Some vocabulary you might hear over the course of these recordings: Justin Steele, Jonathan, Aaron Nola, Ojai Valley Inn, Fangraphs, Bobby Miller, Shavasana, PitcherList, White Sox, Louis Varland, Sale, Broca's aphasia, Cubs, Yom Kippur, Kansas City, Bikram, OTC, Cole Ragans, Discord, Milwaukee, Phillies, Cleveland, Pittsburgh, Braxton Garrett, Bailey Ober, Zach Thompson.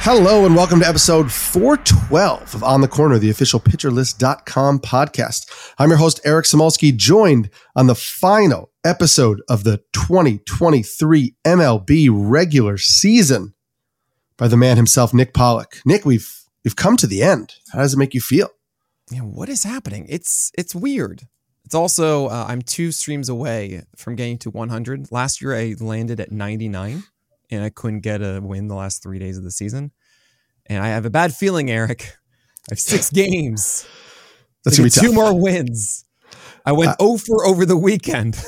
Hello and welcome to episode 412 of On the Corner, the official PitcherList.com podcast. I'm your host, Eric Samulski, joined on the final episode of the 2023 MLB regular season by the man himself, Nick Pollock. Nick, we've come to the end. How does it make you feel? Yeah, what is happening? It's weird. It's also, I'm two streams away from getting to 100. Last year, I landed at 99 and I couldn't get a win the last 3 days of the season. And I have a bad feeling, Eric. I have 6 games. That's going to be tough. 2 more wins. I went 0-for over the weekend.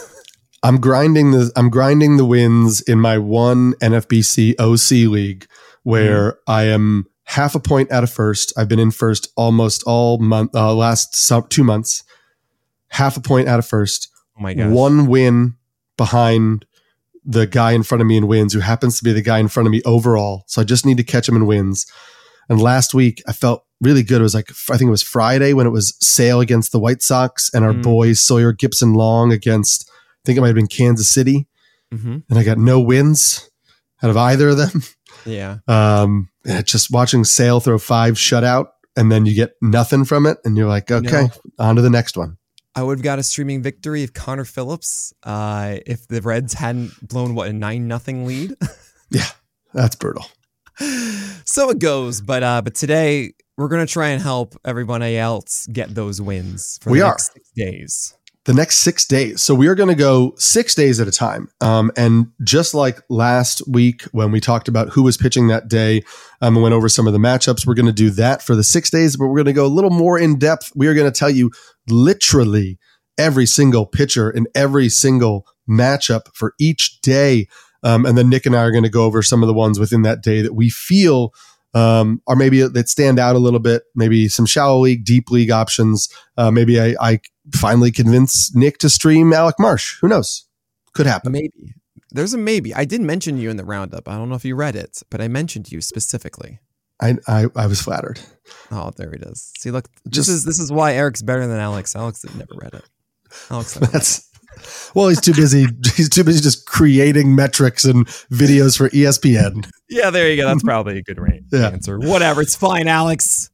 I'm grinding the wins in my one NFBC OC league where I am half a point out of first. I've been in first almost all month, last 2 months, half a point out of first. Oh my gosh. One win behind the guy in front of me in wins, who happens to be the guy in front of me overall. So I just need to catch him in wins. And last week I felt really good. It was like, I think it was Friday when it was Sale against the White Sox and our boy Sawyer Gipson-Long against, I think it might've been Kansas City. Mm-hmm. And I got no wins out of either of them. Yeah. Just watching Sale throw 5 shutout and then you get nothing from it. And you're like, okay, on to the next one. I would have got a streaming victory if Connor Phillips, if the Reds hadn't blown a 9-0 lead. Yeah, that's brutal. So it goes, but today we're gonna try and help everybody else get those wins for the next 6 days. The next 6 days, so we are gonna go 6 days at a time. And just like last week when we talked about who was pitching that day, and went over some of the matchups, we're gonna do that for the 6 days. But we're gonna go a little more in depth. We are gonna tell you literally every single pitcher in every single matchup for each day. And then Nick and I are going to go over some of the ones within that day that we feel are maybe that stand out a little bit, maybe some shallow league, deep league options. Maybe I finally convince Nick to stream Alec Marsh. Who knows? Could happen. Maybe. There's a maybe. I did mention you in the roundup. I don't know if you read it, but I mentioned you specifically. I was flattered. Oh, there it is. See, look, this is why Eric's better than Alex. Alex had never read it. Well, he's too busy. He's too busy just creating metrics and videos for ESPN. Yeah, there you go. That's probably a good answer. Whatever, it's fine, Alex.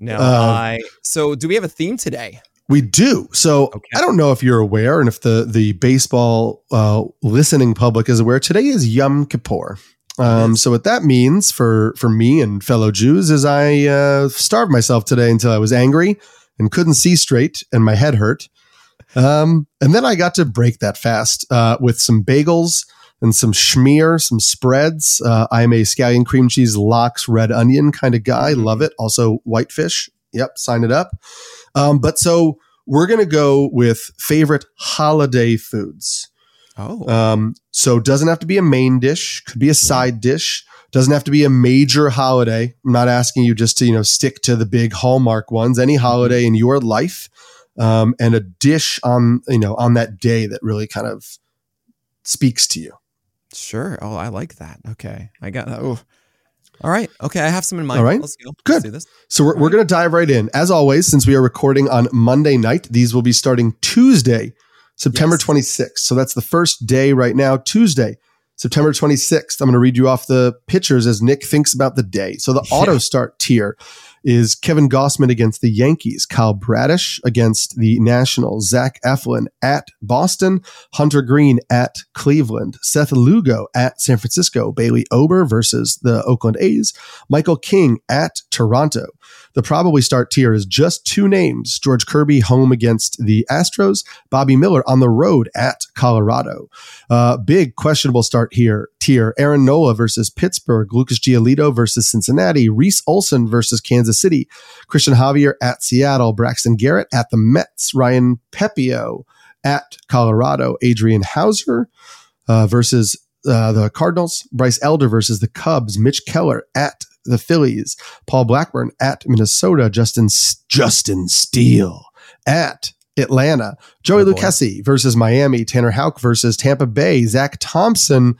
No, So, do we have a theme today? We do. So, okay. I don't know if you're aware, and if the baseball listening public is aware. Today is Yom Kippur. So what that means for me and fellow Jews is I starved myself today until I was angry and couldn't see straight and my head hurt. And then I got to break that fast with some bagels and some schmear, some spreads. I'm a scallion cream cheese, lox, red onion kind of guy. Love it. Also whitefish. Yep. Sign it up. But so we're going to go with favorite holiday foods. Oh. So doesn't have to be a main dish, could be a side dish, doesn't have to be a major holiday. I'm not asking you just to, stick to the big hallmark ones, any holiday in your life, and a dish on that day that really kind of speaks to you. Sure. Oh, I like that. Okay. I got that. Oh. All right. Okay. I have some in mind. All right. Let's go. Good. Let's do this. So we're going to dive right in. As always, since we are recording on Monday night, these will be starting Tuesday, September 26th. So that's the first day right now, Tuesday, September 26th. I'm going to read you off the pitchers as Nick thinks about the day. So the auto start tier is Kevin Gausman against the Yankees, Kyle Bradish against the Nationals, Zach Eflin at Boston, Hunter Green at Cleveland, Seth Lugo at San Francisco, Bailey Ober versus the Oakland A's, Michael King at Toronto, The probably start tier is just two names: George Kirby home against the Astros, Bobby Miller on the road at Colorado. Big questionable start here tier: Aaron Nola versus Pittsburgh, Lucas Giolito versus Cincinnati, Reese Olson versus Kansas City, Christian Javier at Seattle, Braxton Garrett at the Mets, Ryan Pepio at Colorado, Adrian Houser versus the Cardinals, Bryce Elder versus the Cubs, Mitch Keller at the Phillies, Paul Blackburn at Minnesota, Justin Steele at Atlanta, Joey Lucchesi versus Miami, Tanner Houck versus Tampa Bay, Zach Thompson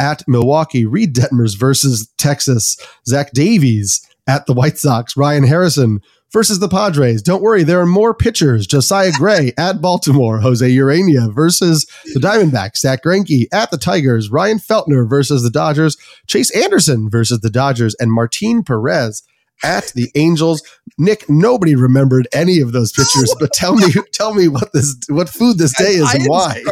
at Milwaukee, Reed Detmers versus Texas, Zach Davies at the White Sox, Ryan Harrison versus the Padres. Don't worry, there are more pitchers. Josiah Gray at Baltimore, Jose Urania versus the Diamondbacks, Zach Greinke at the Tigers, Ryan Feltner versus the Dodgers, Chase Anderson versus the Dodgers, and Martin Perez at the Angels. Nick, nobody remembered any of those pitchers, but tell me what food this day is and why.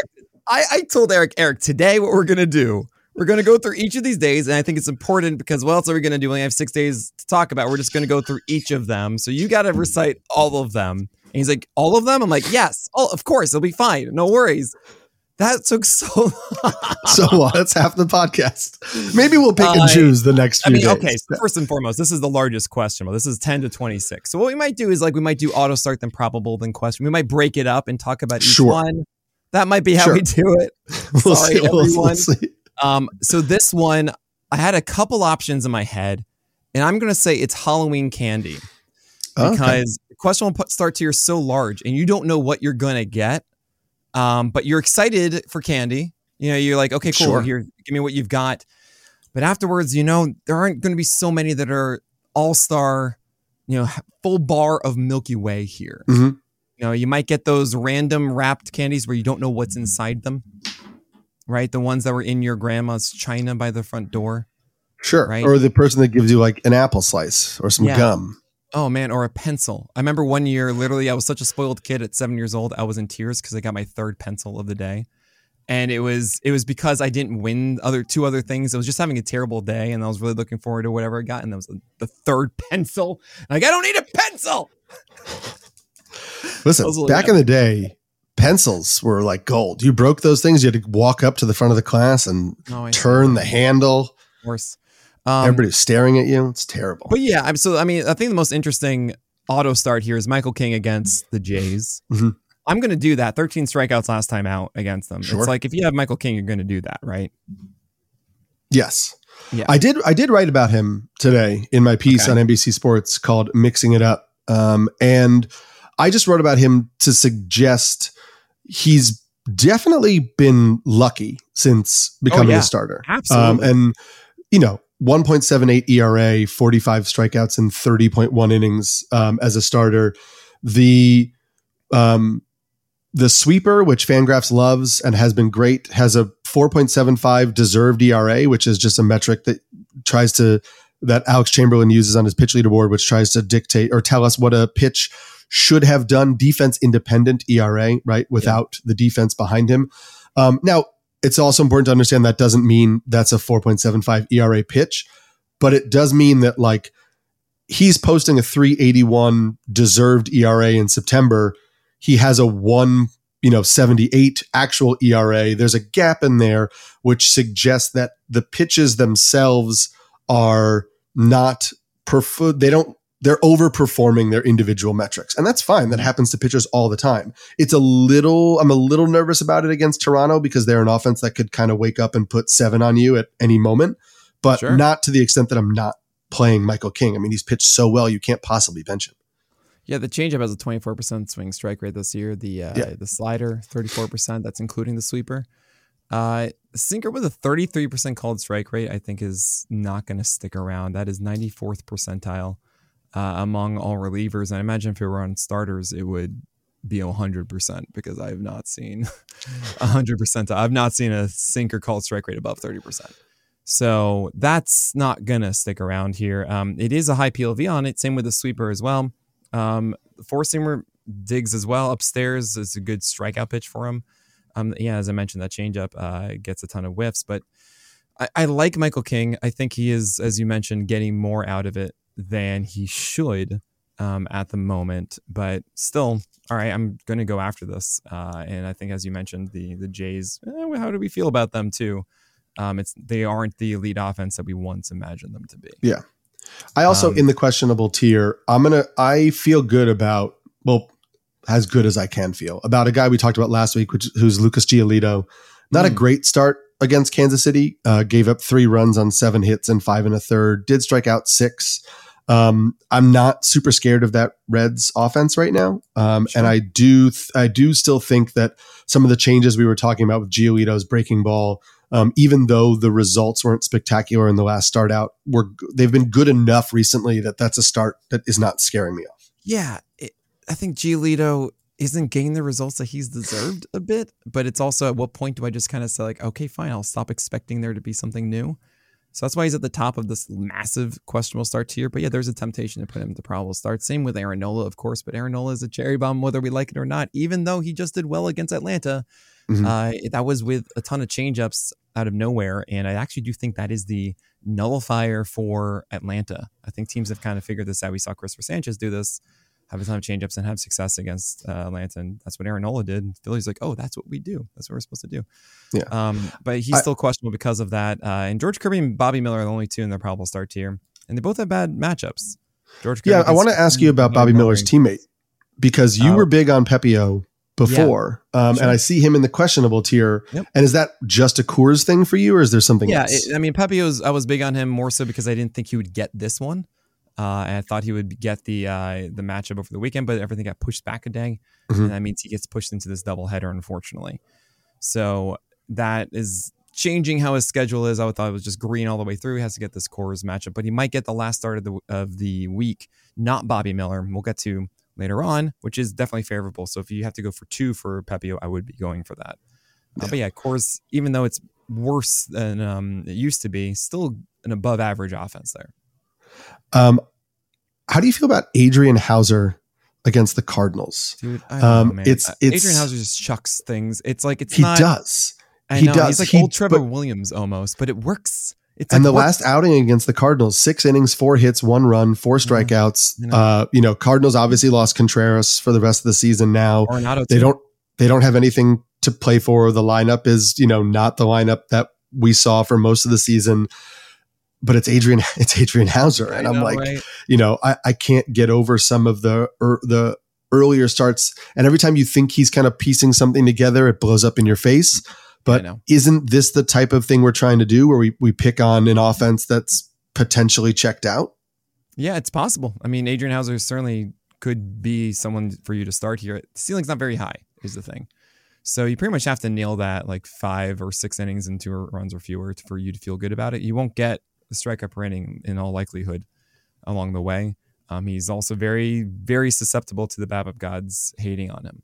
I told Eric, today what we're going to do, we're going to go through each of these days, and I think it's important because what else are we going to do? We only have 6 days to talk about. We're just going to go through each of them. So you got to recite all of them. And he's like, all of them? I'm like, yes, of course, it'll be fine. No worries. That took so long. So long. That's half the podcast. Maybe we'll pick and choose the next few days. Okay, so first and foremost, this is the largest question. Well, this is 10 to 26. So what we might do is we might do auto start, then probable, then question. We might break it up and talk about each one. That might be how we do it. Sorry, everyone. We'll see. So this one, I had a couple options in my head, and I'm going to say it's Halloween candy because the question will start tier is so large and you don't know what you're going to get. But you're excited for candy. You know, you're like, okay, cool. Sure. Here, give me what you've got. But afterwards, there aren't going to be so many that are all-star, full bar of Milky Way here. Mm-hmm. You might get those random wrapped candies where you don't know what's inside them. Right? The ones that were in your grandma's china by the front door. Sure. Right? Or the person that gives you an apple slice or some gum. Oh man. Or a pencil. I remember one year, literally, I was such a spoiled kid at 7 years old. I was in tears because I got my third pencil of the day. And it was because I didn't win two other things. I was just having a terrible day and I was really looking forward to whatever I got. And that was the third pencil. I don't need a pencil. Listen, back in the day, pencils were gold. You broke those things. You had to walk up to the front of the class and turn the handle. Of course. Everybody's staring at you. It's terrible. But yeah, I think the most interesting auto start here is Michael King against the Jays. Mm-hmm. I'm going to do that. 13 strikeouts last time out against them. Sure. It's if you have Michael King, you're going to do that, right? Yes. Yeah. I did write about him today in my piece on NBC Sports called Mixing It Up. And I just wrote about him to suggest he's definitely been lucky since becoming a starter. Absolutely. And 1.78 ERA, 45 strikeouts in 30.1 innings as a starter. The sweeper, which Fangraphs loves and has been great, has a 4.75 deserved ERA, which is just a metric that that Alex Chamberlain uses on his pitch leaderboard, which tries to dictate or tell us what a pitch should have done, defense independent ERA, right? Without the defense behind him. Now, it's also important to understand that doesn't mean that's a 4.75 ERA pitch, but it does mean that he's posting a 3.81 deserved ERA in September. He has a 1.78 actual ERA. There's a gap in there, which suggests that the pitches themselves are not they're overperforming their individual metrics. And that's fine. That happens to pitchers all the time. I'm a little nervous about it against Toronto because they're an offense that could kind of wake up and put seven on you at any moment, but not to the extent that I'm not playing Michael King. I mean, he's pitched so well, you can't possibly bench him. Yeah. The changeup has a 24% swing strike rate this year. The slider, 34%, that's including the sweeper. Sinker with a 33% called strike rate, I think is not going to stick around. That is 94th percentile. Among all relievers. And I imagine if it were on starters, it would be 100% because I have not seen 100%. I've not seen a sinker called strike rate above 30%. So that's not going to stick around here. It is a high PLV on it. Same with the sweeper as well. Four-seamer digs as well. Upstairs is a good strikeout pitch for him. As I mentioned, that changeup gets a ton of whiffs, but I like Michael King. I think he is, as you mentioned, getting more out of it than he should at the moment. But still, all right, I'm going to go after this. And I think, as you mentioned, the Jays, how do we feel about them too? They aren't the elite offense that we once imagined them to be. Yeah. I also, in the questionable tier, I feel good about, well, as good as I can feel about a guy we talked about last week, who's Lucas Giolito. Not a great start against Kansas City, gave up 3 runs on 7 hits and 5 1/3, did strike out 6. I'm not super scared of that Reds offense right now. Sure. And I do still think that some of the changes we were talking about with Giolito's breaking ball, even though the results weren't spectacular in the last start out, they've been good enough recently that that's a start that is not scaring me off. Yeah. I think Giolito isn't getting the results that he's deserved a bit, but it's also at what point do I just kind of say like, okay, fine, I'll stop expecting there to be something new. So that's why he's at the top of this massive questionable start tier. But yeah, there's a temptation to put him to probable start. Same with Aaron Nola, of course. But Aaron Nola is a cherry bomb, whether we like it or not, even though he just did well against Atlanta. Mm-hmm. That was with a ton of changeups out of nowhere. And I actually do think that is the nullifier for Atlanta. I think teams have kind of figured this out. We saw Christopher Sanchez do this, have a ton of changeups and have success against Atlanta. And that's what Aaron Nola did. Philly's like, oh, that's what we do. That's what we're supposed to do. Yeah. But he's still questionable because of that. And George Kirby and Bobby Miller are the only two in their probable start tier. And they both have bad matchups. George Kirby. Yeah, I want to ask you about Bobby Miller's teammate, because you were big on Pepio before. Yeah, sure. And I see him in the questionable tier. Yep. And is that just a Coors thing for you, or is there something else? I mean, Pepio's, I was big on him more so because I didn't think he would get this one. And I thought he would get the matchup over the weekend, but everything got pushed back a day. Mm-hmm. And that means he gets pushed into this doubleheader, unfortunately. So that is changing how his schedule is. I thought it was just green all the way through. He has to get this Coors matchup, but he might get the last start of the week, not Bobby Miller. We'll get to later on, which is definitely favorable. So if you have to go for 2 for Pepio, I would be going for that. Yeah. But yeah, Coors, even though it's worse than it used to be, still an above average offense there. How do you feel about Adrian Houser against the Cardinals? Dude, I know, man. It's Adrian Houser just chucks things. It's like he does. He's like old Trevor Williams almost, but it works. It's and like, the last outing against the Cardinals, 6 innings, 4 hits, 1 run, 4 strikeouts. Yeah. Cardinals obviously lost Contreras for the rest of the season now. They don't have anything to play for. The lineup is not the lineup that we saw for most of the season. But it's Adrian Houser. And I'm like, right? I can't get over some of the earlier starts. And every time you think he's kind of piecing something together, it blows up in your face. But isn't this the type of thing we're trying to do, where we pick on an offense that's potentially checked out? Yeah, it's possible. I mean, Adrian Houser certainly could be someone for you to start here. The ceiling's not very high is the thing. So you pretty much have to nail that like 5 or 6 innings and 2 runs or fewer for you to feel good about it. You won't get the strikeout per inning in all likelihood along the way. He's also very, very susceptible to the BABIP gods hating on him,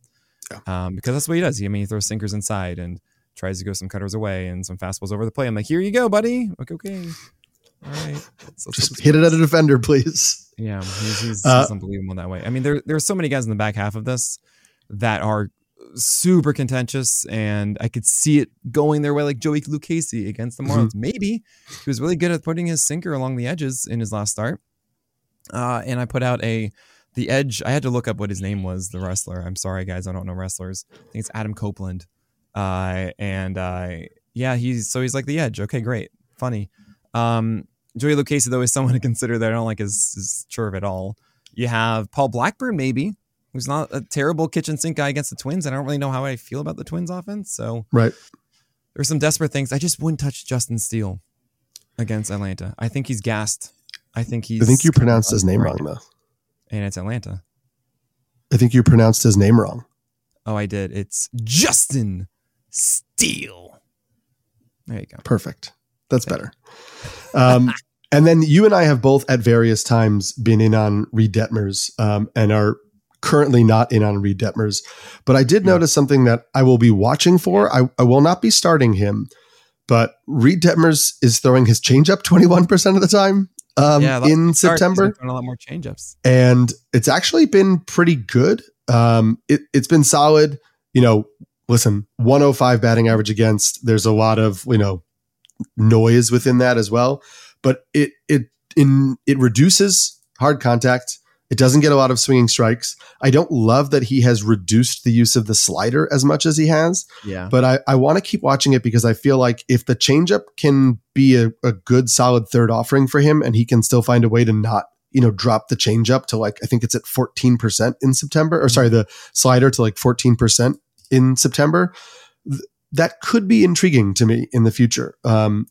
because that's what he does. He throws sinkers inside and tries to go some cutters away and some fastballs over the plate. I'm like, here you go, buddy. I'm like, okay, all right, let's hit it at a defender, please. Yeah, he's unbelievable that way. I mean, there are so many guys in the back half of this that are super contentious, and I could see it going their way, like Joey Lucchesi against the Marlins. Mm-hmm. Maybe he was really good at putting his sinker along the edges in his last start. And I put out the edge. I had to look up what his name was, the wrestler. I'm sorry, guys, I don't know wrestlers. I think it's Adam Copeland. He's like the edge. Okay, great, funny. Joey Lucchesi though is someone to consider that I don't like his curve at all. You have Paul Blackburn, maybe, who's not a terrible kitchen sink guy against the Twins. I don't really know how I feel about the Twins offense. So there's some desperate things. I just wouldn't touch Justin Steele against Atlanta. I think he's gassed. I think you pronounced his name wrong, though. And it's Atlanta. I think you pronounced his name wrong. Oh, I did. It's Justin Steele. There you go. Perfect. That's better. And then you and I have both at various times been in on Reed Detmers, and are currently not in on Reed Detmers, but I did notice something that I will be watching for. I will not be starting him, but Reed Detmers is throwing his changeup 21% of the time in September. A lot more changeups, and it's actually been pretty good. It's been solid. 105 batting average against. There's a lot of noise within that as well, but it reduces hard contact. It doesn't get a lot of swinging strikes. I don't love that he has reduced the use of the slider as much as he has. Yeah. But I want to keep watching it because I feel like if the changeup can be a good solid third offering for him and he can still find a way to not, you know, drop the changeup to like, I think it's at 14% in September, or sorry, the slider to like 14% in September. That could be intriguing to me in the future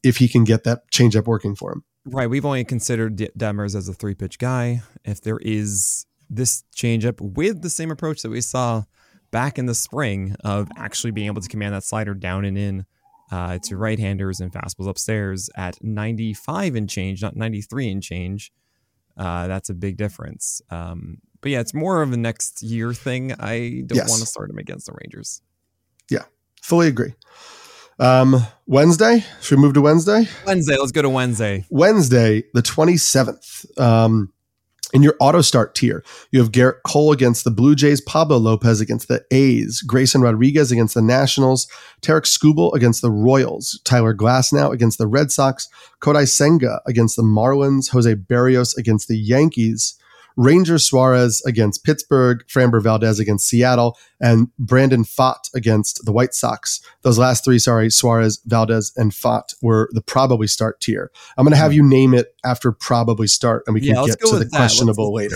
if he can get that changeup working for him. Right. We've only considered Demers as a 3-pitch guy. If there is this changeup with the same approach that we saw back in the spring of actually being able to command that slider down and in to right-handers and fastballs upstairs at 95 and change, not 93 and change, that's a big difference. But yeah, it's more of a next year thing. I don't want to start him against the Rangers. Yeah, fully agree. Wednesday, should we move to Wednesday? Let's go to Wednesday. Wednesday, the 27th. In your auto start tier, you have Garrett Cole against the Blue Jays, Pablo Lopez against the A's, Grayson Rodriguez against the Nationals, Tarek Skubal against the Royals, Tyler Glasnow against the Red Sox, Kodai Senga against the Marlins, Jose Berrios against the Yankees, Ranger Suarez against Pittsburgh, Framber Valdez against Seattle, and Brandon Pfaadt against the White Sox. Those last three, Suarez, Valdez, and Pfaadt were the probably start tier. I'm going to have you name it after probably start, and we can get to the questionable later.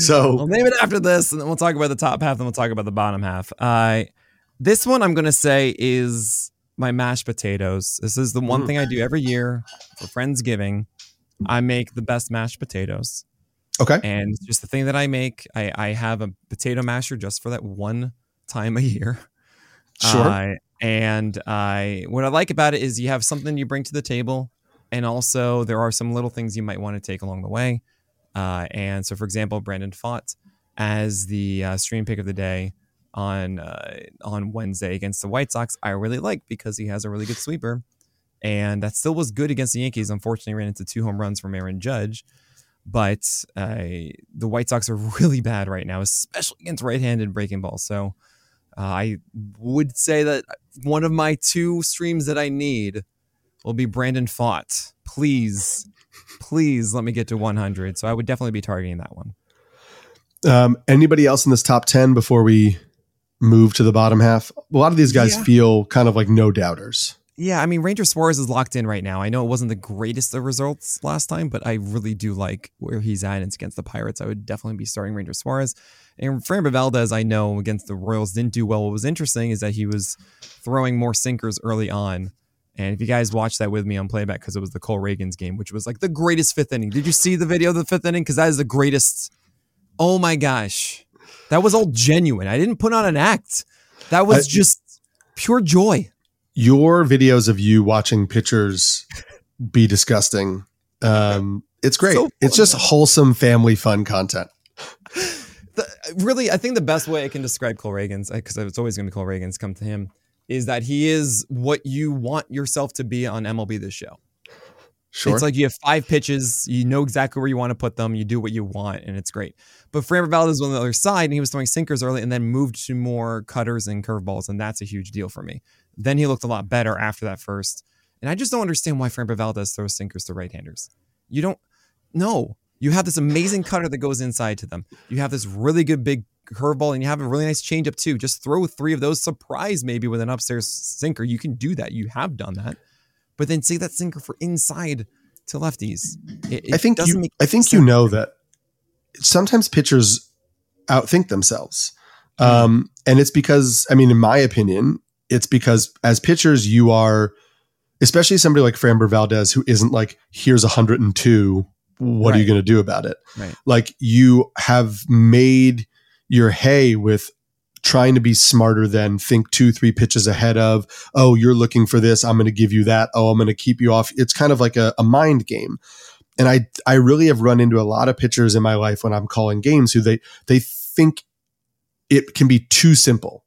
So I'll name it after this, and then we'll talk about the top half, then we'll talk about the bottom half. This one I'm going to say is my mashed potatoes. This is the one thing I do every year for Friendsgiving. I make the best mashed potatoes. Okay. And just the thing that I make, I have a potato masher just for that one time a year. Sure. What I like about it is you have something you bring to the table. And also there are some little things you might want to take along the way. And so, for example, Brandon Pfaadt as the stream pick of the day on Wednesday against the White Sox, I really like because he has a really good sweeper. And that still was good against the Yankees. Unfortunately, ran into 2 home runs from Aaron Judge. But the White Sox are really bad right now, especially against right-handed breaking balls. So I would say that one of my 2 streams that I need will be Brandon Pfaadt. Please let me get to 100. So I would definitely be targeting that one. Anybody else in this top 10 before we move to the bottom half? A lot of these guys feel kind of like no doubters. Yeah, I mean, Ranger Suarez is locked in right now. I know it wasn't the greatest of results last time, but I really do like where he's at. It's against the Pirates. I would definitely be starting Ranger Suarez. And Framber Valdez, I know, against the Royals didn't do well. What was interesting is that he was throwing more sinkers early on. And if you guys watched that with me on playback, because it was the Cole Reagans game, which was like the greatest 5th inning. Did you see the video of the 5th inning? Because that is the greatest. Oh, my gosh. That was all genuine. I didn't put on an act. That was just pure joy. Your videos of you watching pitchers be disgusting. It's great. So it's just wholesome family fun content. Really, I think the best way I can describe Cole Reagans, because it's always going to be Cole Reagans, come to him, is that he is what you want yourself to be on MLB This Show. Sure. It's like you have 5 pitches. You know exactly where you want to put them. You do what you want, and it's great. But Framber Valdez was on the other side, and he was throwing sinkers early and then moved to more cutters and curveballs, and that's a huge deal for me. Then he looked a lot better after that first. And I just don't understand why Framber Valdez throws sinkers to right-handers. You don't know. You have this amazing cutter that goes inside to them. You have this really good big curveball, and you have a really nice changeup too. Just throw 3 of those. Surprise, maybe, with an upstairs sinker. You can do that. You have done that. But then take that sinker for inside to lefties. I think you know that sometimes pitchers outthink themselves. And it's because, I mean, in my opinion, it's because as pitchers, you are, especially somebody like Framber Valdez, who isn't like, here's 102. What are you going to do about it? Right. Like, you have made your hay with trying to be smarter than think 2-3 pitches ahead of, oh, you're looking for this. I'm going to give you that. Oh, I'm going to keep you off. It's kind of like a mind game. And I really have run into a lot of pitchers in my life when I'm calling games who they think it can be too simple.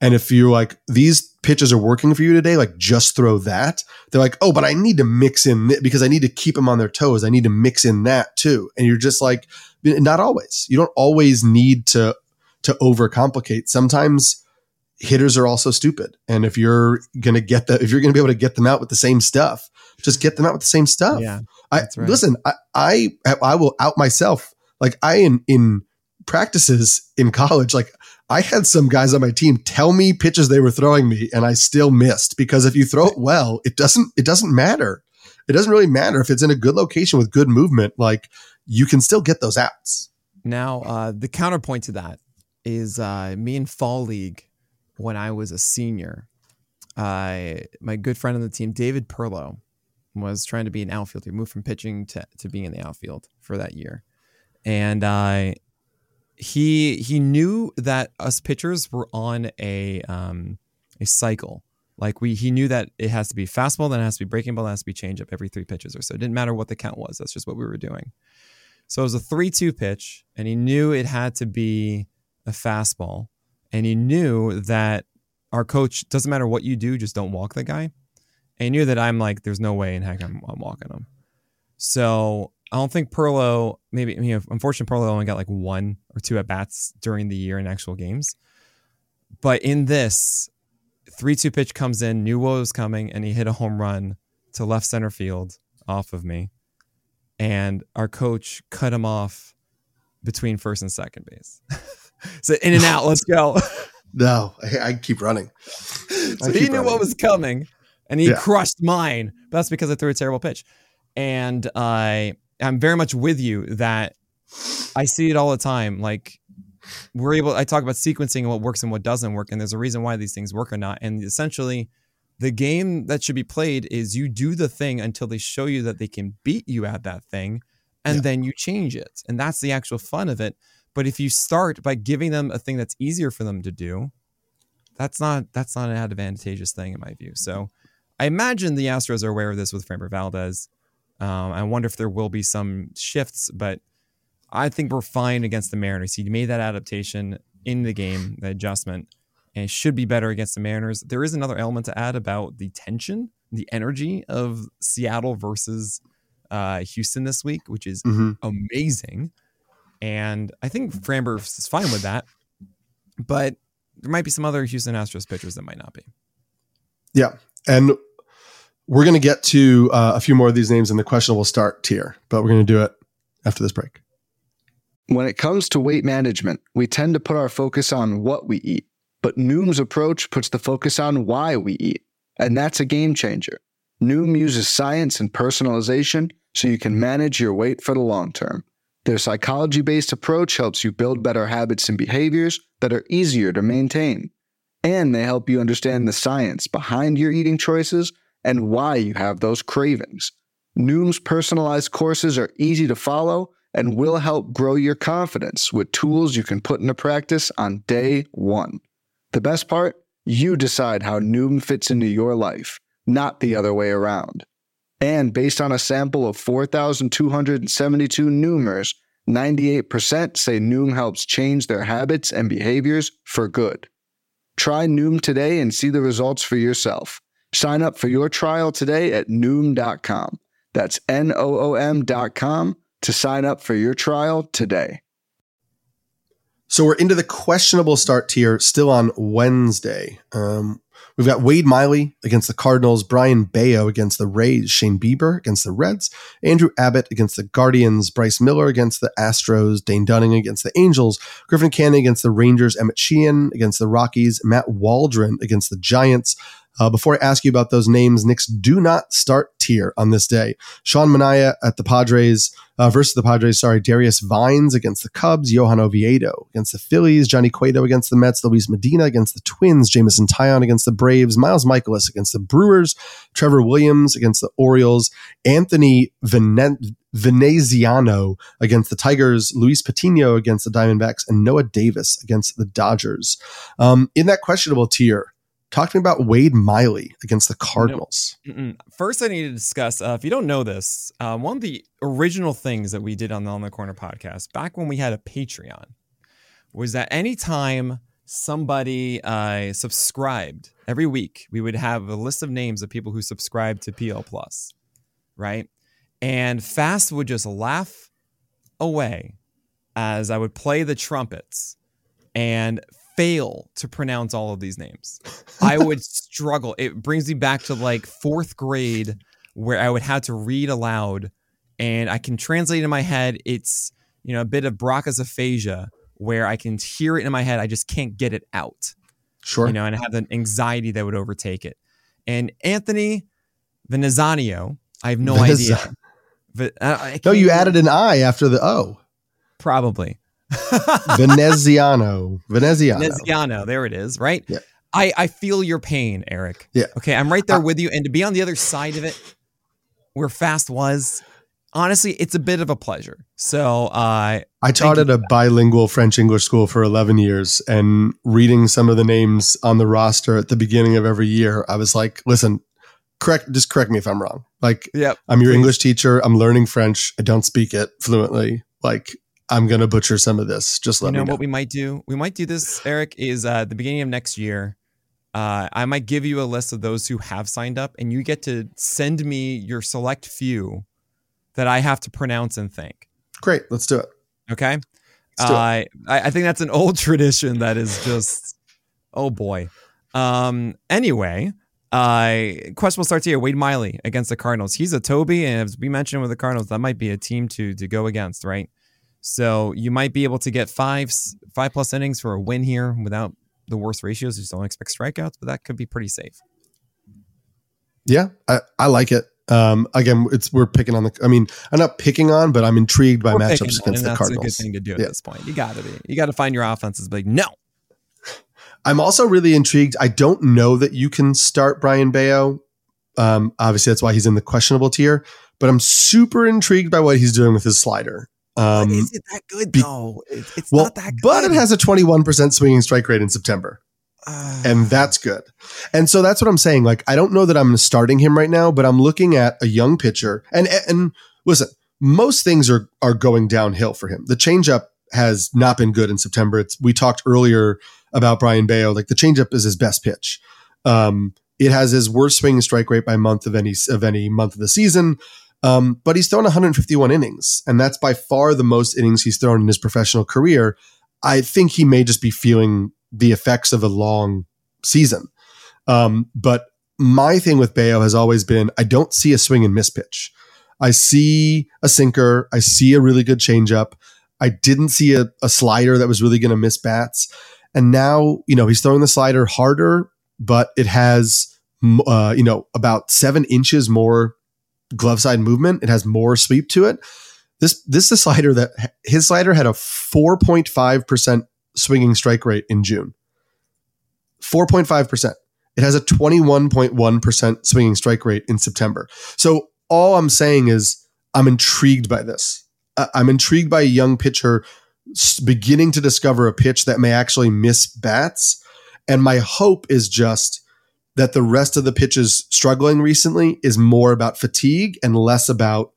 And if you're like, these pitches are working for you today, like just throw that. They're like, oh, but I need to mix in because I need to keep them on their toes. I need to mix in that too. And you're just like, not always. You don't always need to overcomplicate. Sometimes hitters are also stupid. And if you're going to be able to get them out with the same stuff, just get them out with the same stuff. Yeah. That's right. Listen, I will out myself. Like in practices in college, like I had some guys on my team tell me pitches they were throwing me, and I still missed, because if you throw it well, it doesn't matter. It doesn't really matter if it's in a good location with good movement. Like, you can still get those outs. Now, the counterpoint to that is me in fall league when I was a senior. My good friend on the team, David Perlow, was trying to be an outfielder. He moved from pitching to being in the outfield for that year. And he knew that us pitchers were on a cycle. Like he knew that it has to be fastball, then it has to be breaking ball, then it has to be changeup every 3 pitches or so. It didn't matter what the count was. That's just what we were doing. So it was a 3-2 pitch, and he knew it had to be a fastball. And he knew that our coach, doesn't matter what you do, just don't walk the guy. And he knew that I'm like, there's no way in heck I'm walking him. So I don't think Perlow, unfortunately Perlow only got like 1 or 2 at-bats during the year in actual games. But in this, 3-2 pitch comes in, knew what was coming, and he hit a home run to left center field off of me. And our coach cut him off between first and second base. So in and out, let's go. No, I keep running. He knew what was coming, and he crushed mine. But that's because I threw a terrible pitch. And I'm very much with you that I see it all the time. Like, I talk about sequencing and what works and what doesn't work, and there's a reason why these things work or not. And essentially, the game that should be played is you do the thing until they show you that they can beat you at that thing, and then you change it. And that's the actual fun of it. But if you start by giving them a thing that's easier for them to do, that's not an advantageous thing in my view. So I imagine the Astros are aware of this with Framber Valdez. I wonder if there will be some shifts, but I think we're fine against the Mariners. He made that adaptation in the game, the adjustment, and it should be better against the Mariners. There is another element to add about the tension, the energy of Seattle versus Houston this week, which is amazing. And I think Framber is fine with that, but there might be some other Houston Astros pitchers that might not be. Yeah. And we're going to get to a few more of these names in the questionable start tier, but we're going to do it after this break. When it comes to weight management, we tend to put our focus on what we eat, but Noom's approach puts the focus on why we eat, and that's a game changer. Noom uses science and personalization so you can manage your weight for the long term. Their psychology-based approach helps you build better habits and behaviors that are easier to maintain, and they help you understand the science behind your eating choices and why you have those cravings. Noom's personalized courses are easy to follow and will help grow your confidence with tools you can put into practice on day one. The best part? You decide how Noom fits into your life, not the other way around. And based on a sample of 4,272 Noomers, 98% say Noom helps change their habits and behaviors for good. Try Noom today and see the results for yourself. Sign up for your trial today at Noom.com. That's Noom.com. to sign up for your trial today. So we're into the questionable start tier still on Wednesday. We've got Wade Miley against the Cardinals, Brian Bayo against the Rays, Shane Bieber against the Reds, Andrew Abbott against the Guardians, Bryce Miller against the Astros, Dane Dunning against the Angels, Griffin Canning against the Rangers, Emmett Sheehan against the Rockies, Matt Waldron against the Giants. Before I ask you about those names, Nick's do not start tier on this day: Sean Manaea versus the Padres, Darius Vines against the Cubs, Johan Oviedo against the Phillies, Johnny Cueto against the Mets, Luis Medina against the Twins, Jameson Taillon against the Braves, Miles Mikolas against the Brewers, Trevor Williams against the Orioles, Anthony Veneziano against the Tigers, Luis Patino against the Diamondbacks, and Noah Davis against the Dodgers. In that questionable tier, talk to me about Wade Miley against the Cardinals. No. First, I need to discuss, if you don't know this, one of the original things that we did on the On the Corner podcast back when we had a Patreon was that anytime somebody subscribed every week, we would have a list of names of people who subscribed to PL Plus, right? And Fast would just laugh away as I would play the trumpets and fail to pronounce all of these names. I would struggle. It brings me back to like 4th grade where I would have to read aloud and I can translate in my head. It's, you know, a bit of Broca's aphasia where I can hear it in my head. I just can't get it out. Sure. You know, and I have an anxiety that would overtake it. And Anthony Venezanio, I have no idea. But no, you added an I after the O. Probably. Veneziano. There it is. Right. Yeah. I feel your pain, Eric. Yeah. Okay. I'm right there with you. And to be on the other side of it where Fast was, honestly, it's a bit of a pleasure. So I taught at a bilingual French English school for 11 years, and reading some of the names on the roster at the beginning of every year, I was like, listen, correct me if I'm wrong. Like, yep, I'm your English teacher. I'm learning French. I don't speak it fluently. Like, I'm going to butcher some of this. Just let me know. You know what we might do? We might do this, Eric, is the beginning of next year. I might give you a list of those who have signed up, and you get to send me your select few that I have to pronounce and think. Great. Let's do it. Okay. I think that's an old tradition that is just, oh boy. Anyway, question will start here. Wade Miley against the Cardinals. He's a Toby. And as we mentioned with the Cardinals, that might be a team to go against, right? So you might be able to get five plus innings for a win here without the worst ratios. You just don't expect strikeouts, but that could be pretty safe. Yeah, I like it. Again, we're picking on the. I mean, I'm not picking on, but I'm intrigued by matchups against the Cardinals. That's a good thing to do at this point. You got to be. You got to find your offenses. Like, no. I'm also really intrigued. I don't know that you can start Brian Bayo. Obviously, that's why he's in the questionable tier. But I'm super intrigued by what he's doing with his slider. But is it that good though? It's not that good. But it has a 21% swinging strike rate in September. And that's good. And so that's what I'm saying. Like, I don't know that I'm starting him right now, but I'm looking at a young pitcher. And listen, most things are going downhill for him. The changeup has not been good in September. We talked earlier about Brian Bayo. Like, the changeup is his best pitch. It has his worst swinging strike rate by month of any month of the season. But he's thrown 151 innings, and that's by far the most innings he's thrown in his professional career. I think he may just be feeling the effects of a long season. But my thing with Bayo has always been, I don't see a swing and miss pitch. I see a sinker. I see a really good changeup. I didn't see a slider that was really going to miss bats. And now, you know, he's throwing the slider harder, but it has, about 7 inches more glove side movement. It has more sweep to it. This is a slider that his slider had a 4.5% swinging strike rate in June. 4.5%. It has a 21.1% swinging strike rate in September. So all I'm saying is I'm intrigued by this. I'm intrigued by a young pitcher beginning to discover a pitch that may actually miss bats. And my hope is just that the rest of the pitches struggling recently is more about fatigue and less about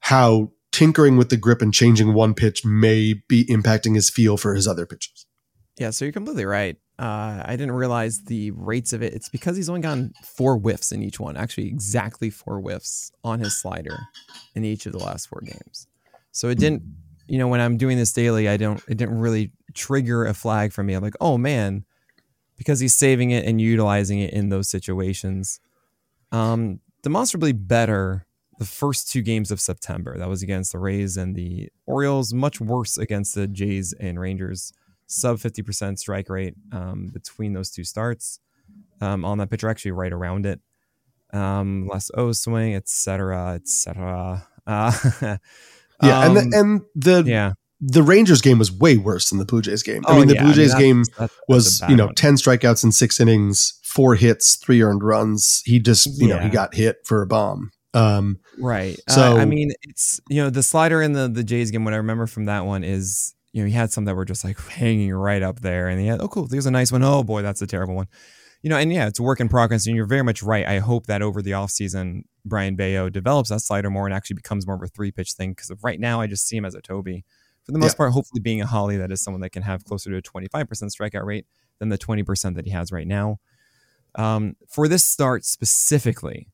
how tinkering with the grip and changing one pitch may be impacting his feel for his other pitches. Yeah, so you're completely right. I didn't realize the rates of it. It's because he's only gotten 4 whiffs in each one, actually exactly 4 whiffs on his slider in each of the last 4 games. So it didn't, you know, when I'm doing this daily, it didn't really trigger a flag for me. I'm like, oh man, because he's saving it and utilizing it in those situations. Demonstrably better the first 2 games of September. That was against the Rays and the Orioles, much worse against the Jays and Rangers. Sub 50% strike rate between those 2 starts on that pitcher, actually right around it. Less O swing, etc. The Rangers game was way worse than the Blue Jays game. The Blue Jays game was, 10 strikeouts in 6 innings, 4 hits, 3 earned runs. He just, he got hit for a bomb. Right. So, it's, the slider in the Jays game, what I remember from that one is, he had some that were just like hanging right up there, and he had, oh, cool, there's a nice one. Oh boy, that's a terrible one. It's a work in progress, and you're very much right. I hope that over the offseason, Brian Bayo develops that slider more and actually becomes more of a 3-pitch thing, because right now I just see him as a Toby. For the most part, hopefully being a Holly, that is someone that can have closer to a 25% strikeout rate than the 20% that he has right now. For this start specifically,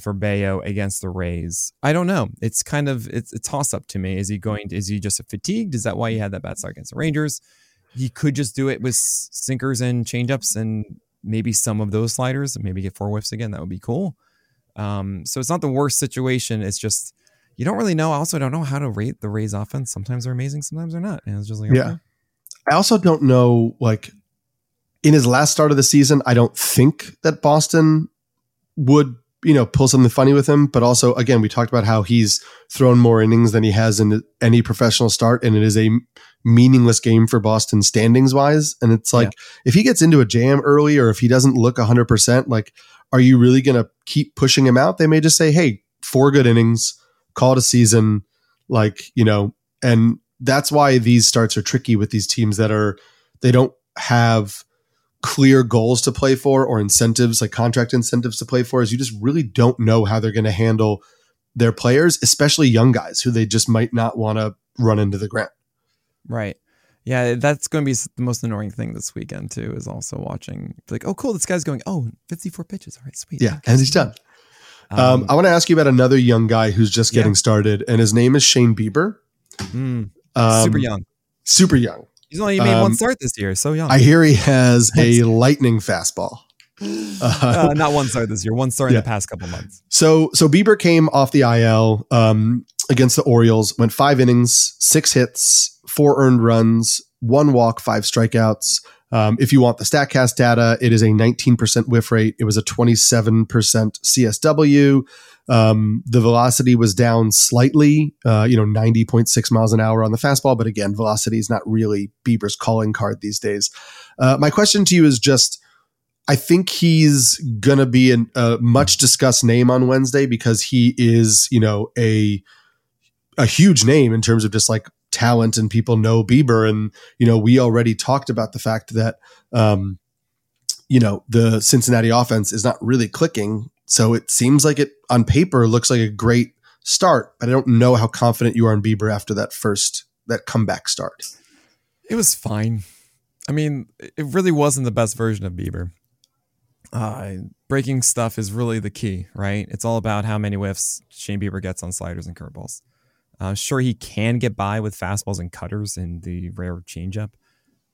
for Bayo against the Rays, I don't know. It's kind of a toss-up to me. Is he just fatigued? Is that why he had that bad start against the Rangers? He could just do it with sinkers and changeups and maybe some of those sliders and maybe get 4 whiffs again. That would be cool. So it's not the worst situation. It's just you don't really know. I also don't know how to rate the Rays offense. Sometimes they're amazing, sometimes they're not. And it's just like, okay. Yeah. I also don't know, like, in his last start of the season, I don't think that Boston would, you know, pull something funny with him. But also, again, we talked about how he's thrown more innings than he has in any professional start. And it is a meaningless game for Boston standings wise. And it's like, if he gets into a jam early, or if he doesn't look 100%, like, are you really going to keep pushing him out? They may just say, hey, 4 good innings, call it a season, like, you know. And that's why these starts are tricky with these teams that are, they don't have clear goals to play for, or incentives, like contract incentives to play for, is you just really don't know how they're going to handle their players, especially young guys who they just might not want to run into the ground. Right. Yeah, that's going to be the most annoying thing this weekend too, is also watching, like, oh, cool, this guy's going, oh, 54 pitches. All right, sweet. Yeah, and he's done. I want to ask you about another young guy who's just getting started, and his name is Shane Bieber. Super young. He's only made one start this year. So young. I hear he has a lightning fastball. Not one start this year. One start in the past couple months. So Bieber came off the IL against the Orioles, went 5 innings, 6 hits, 4 earned runs, 1 walk, 5 strikeouts. If you want the StatCast data, it is a 19% whiff rate. It was a 27% CSW. The velocity was down slightly, 90.6 miles an hour on the fastball. But again, velocity is not really Bieber's calling card these days. My question to you is just, I think he's going to be a much discussed name on Wednesday, because he is, a huge name in terms of just like talent, and people know Bieber. And, we already talked about the fact that, the Cincinnati offense is not really clicking. So it seems like it on paper looks like a great start, but I don't know how confident you are in Bieber after that comeback start. It was fine. I mean, it really wasn't the best version of Bieber. Breaking stuff is really the key, right? It's all about how many whiffs Shane Bieber gets on sliders and curveballs. Sure, he can get by with fastballs and cutters and the rare changeup,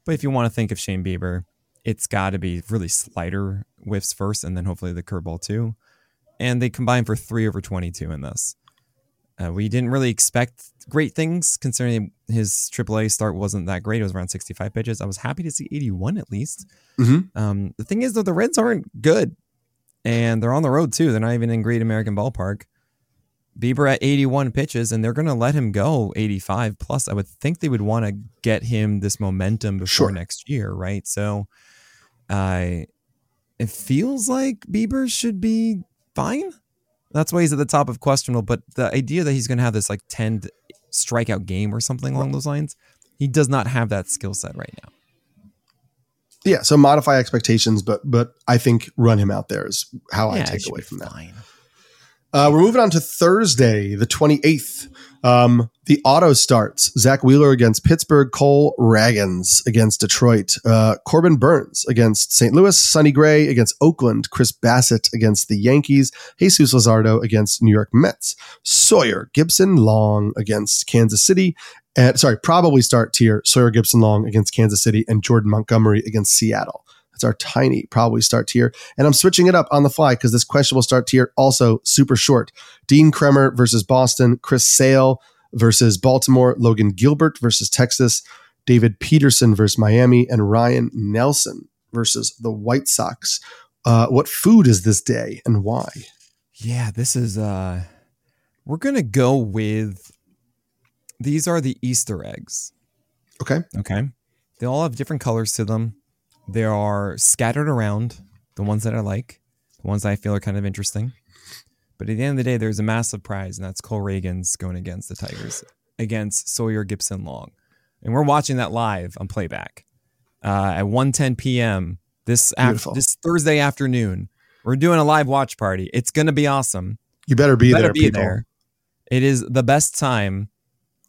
but if you want to think of Shane Bieber, it's got to be really slider whiffs first, and then hopefully the curveball too. And they combined for 3/22 in this. We didn't really expect great things, considering his AAA start wasn't that great. It was around 65 pitches. I was happy to see 81 at least. Mm-hmm. The thing is, though, the Reds aren't good, and they're on the road too. They're not even in Great American Ballpark. Bieber at 81 pitches, and they're going to let him go 85 plus. I would think they would want to get him this momentum before next year, right? So it feels like Bieber should be fine. That's why he's at the top of questionable, but the idea that he's going to have this like 10 strikeout game or something along those lines, he does not have that skill set right now. Yeah, so modify expectations, but I think run him out there is how I take away from that. We're moving on to Thursday, the 28th. The auto starts. Zach Wheeler against Pittsburgh. Cole Ragans against Detroit. Corbin Burns against St. Louis. Sonny Gray against Oakland. Chris Bassett against the Yankees. Jesus Luzardo against New York Mets. Sawyer Gipson-Long against Kansas City. Probably start tier. Sawyer Gipson-Long against Kansas City. And Jordan Montgomery against Seattle. Our tiny probably start tier, and I'm switching it up on the fly because this questionable start tier also super short. Dean Kremer versus Boston, Chris Sale versus Baltimore, Logan Gilbert versus Texas, David Peterson versus Miami, and Ryan Nelson versus the White Sox. What food is this day and why? Yeah, this is we're gonna go with, these are the Easter eggs. Okay, they all have different colors to them. They are scattered around, the ones that I like, the ones that I feel are kind of interesting. But at the end of the day, there's a massive prize, and that's Cole Ragans going against the Tigers, against Sawyer Gipson-Long. And we're watching that live on playback at 1:10 p.m. this Thursday afternoon. We're doing a live watch party. It's going to be awesome. You better be there. It is the best time,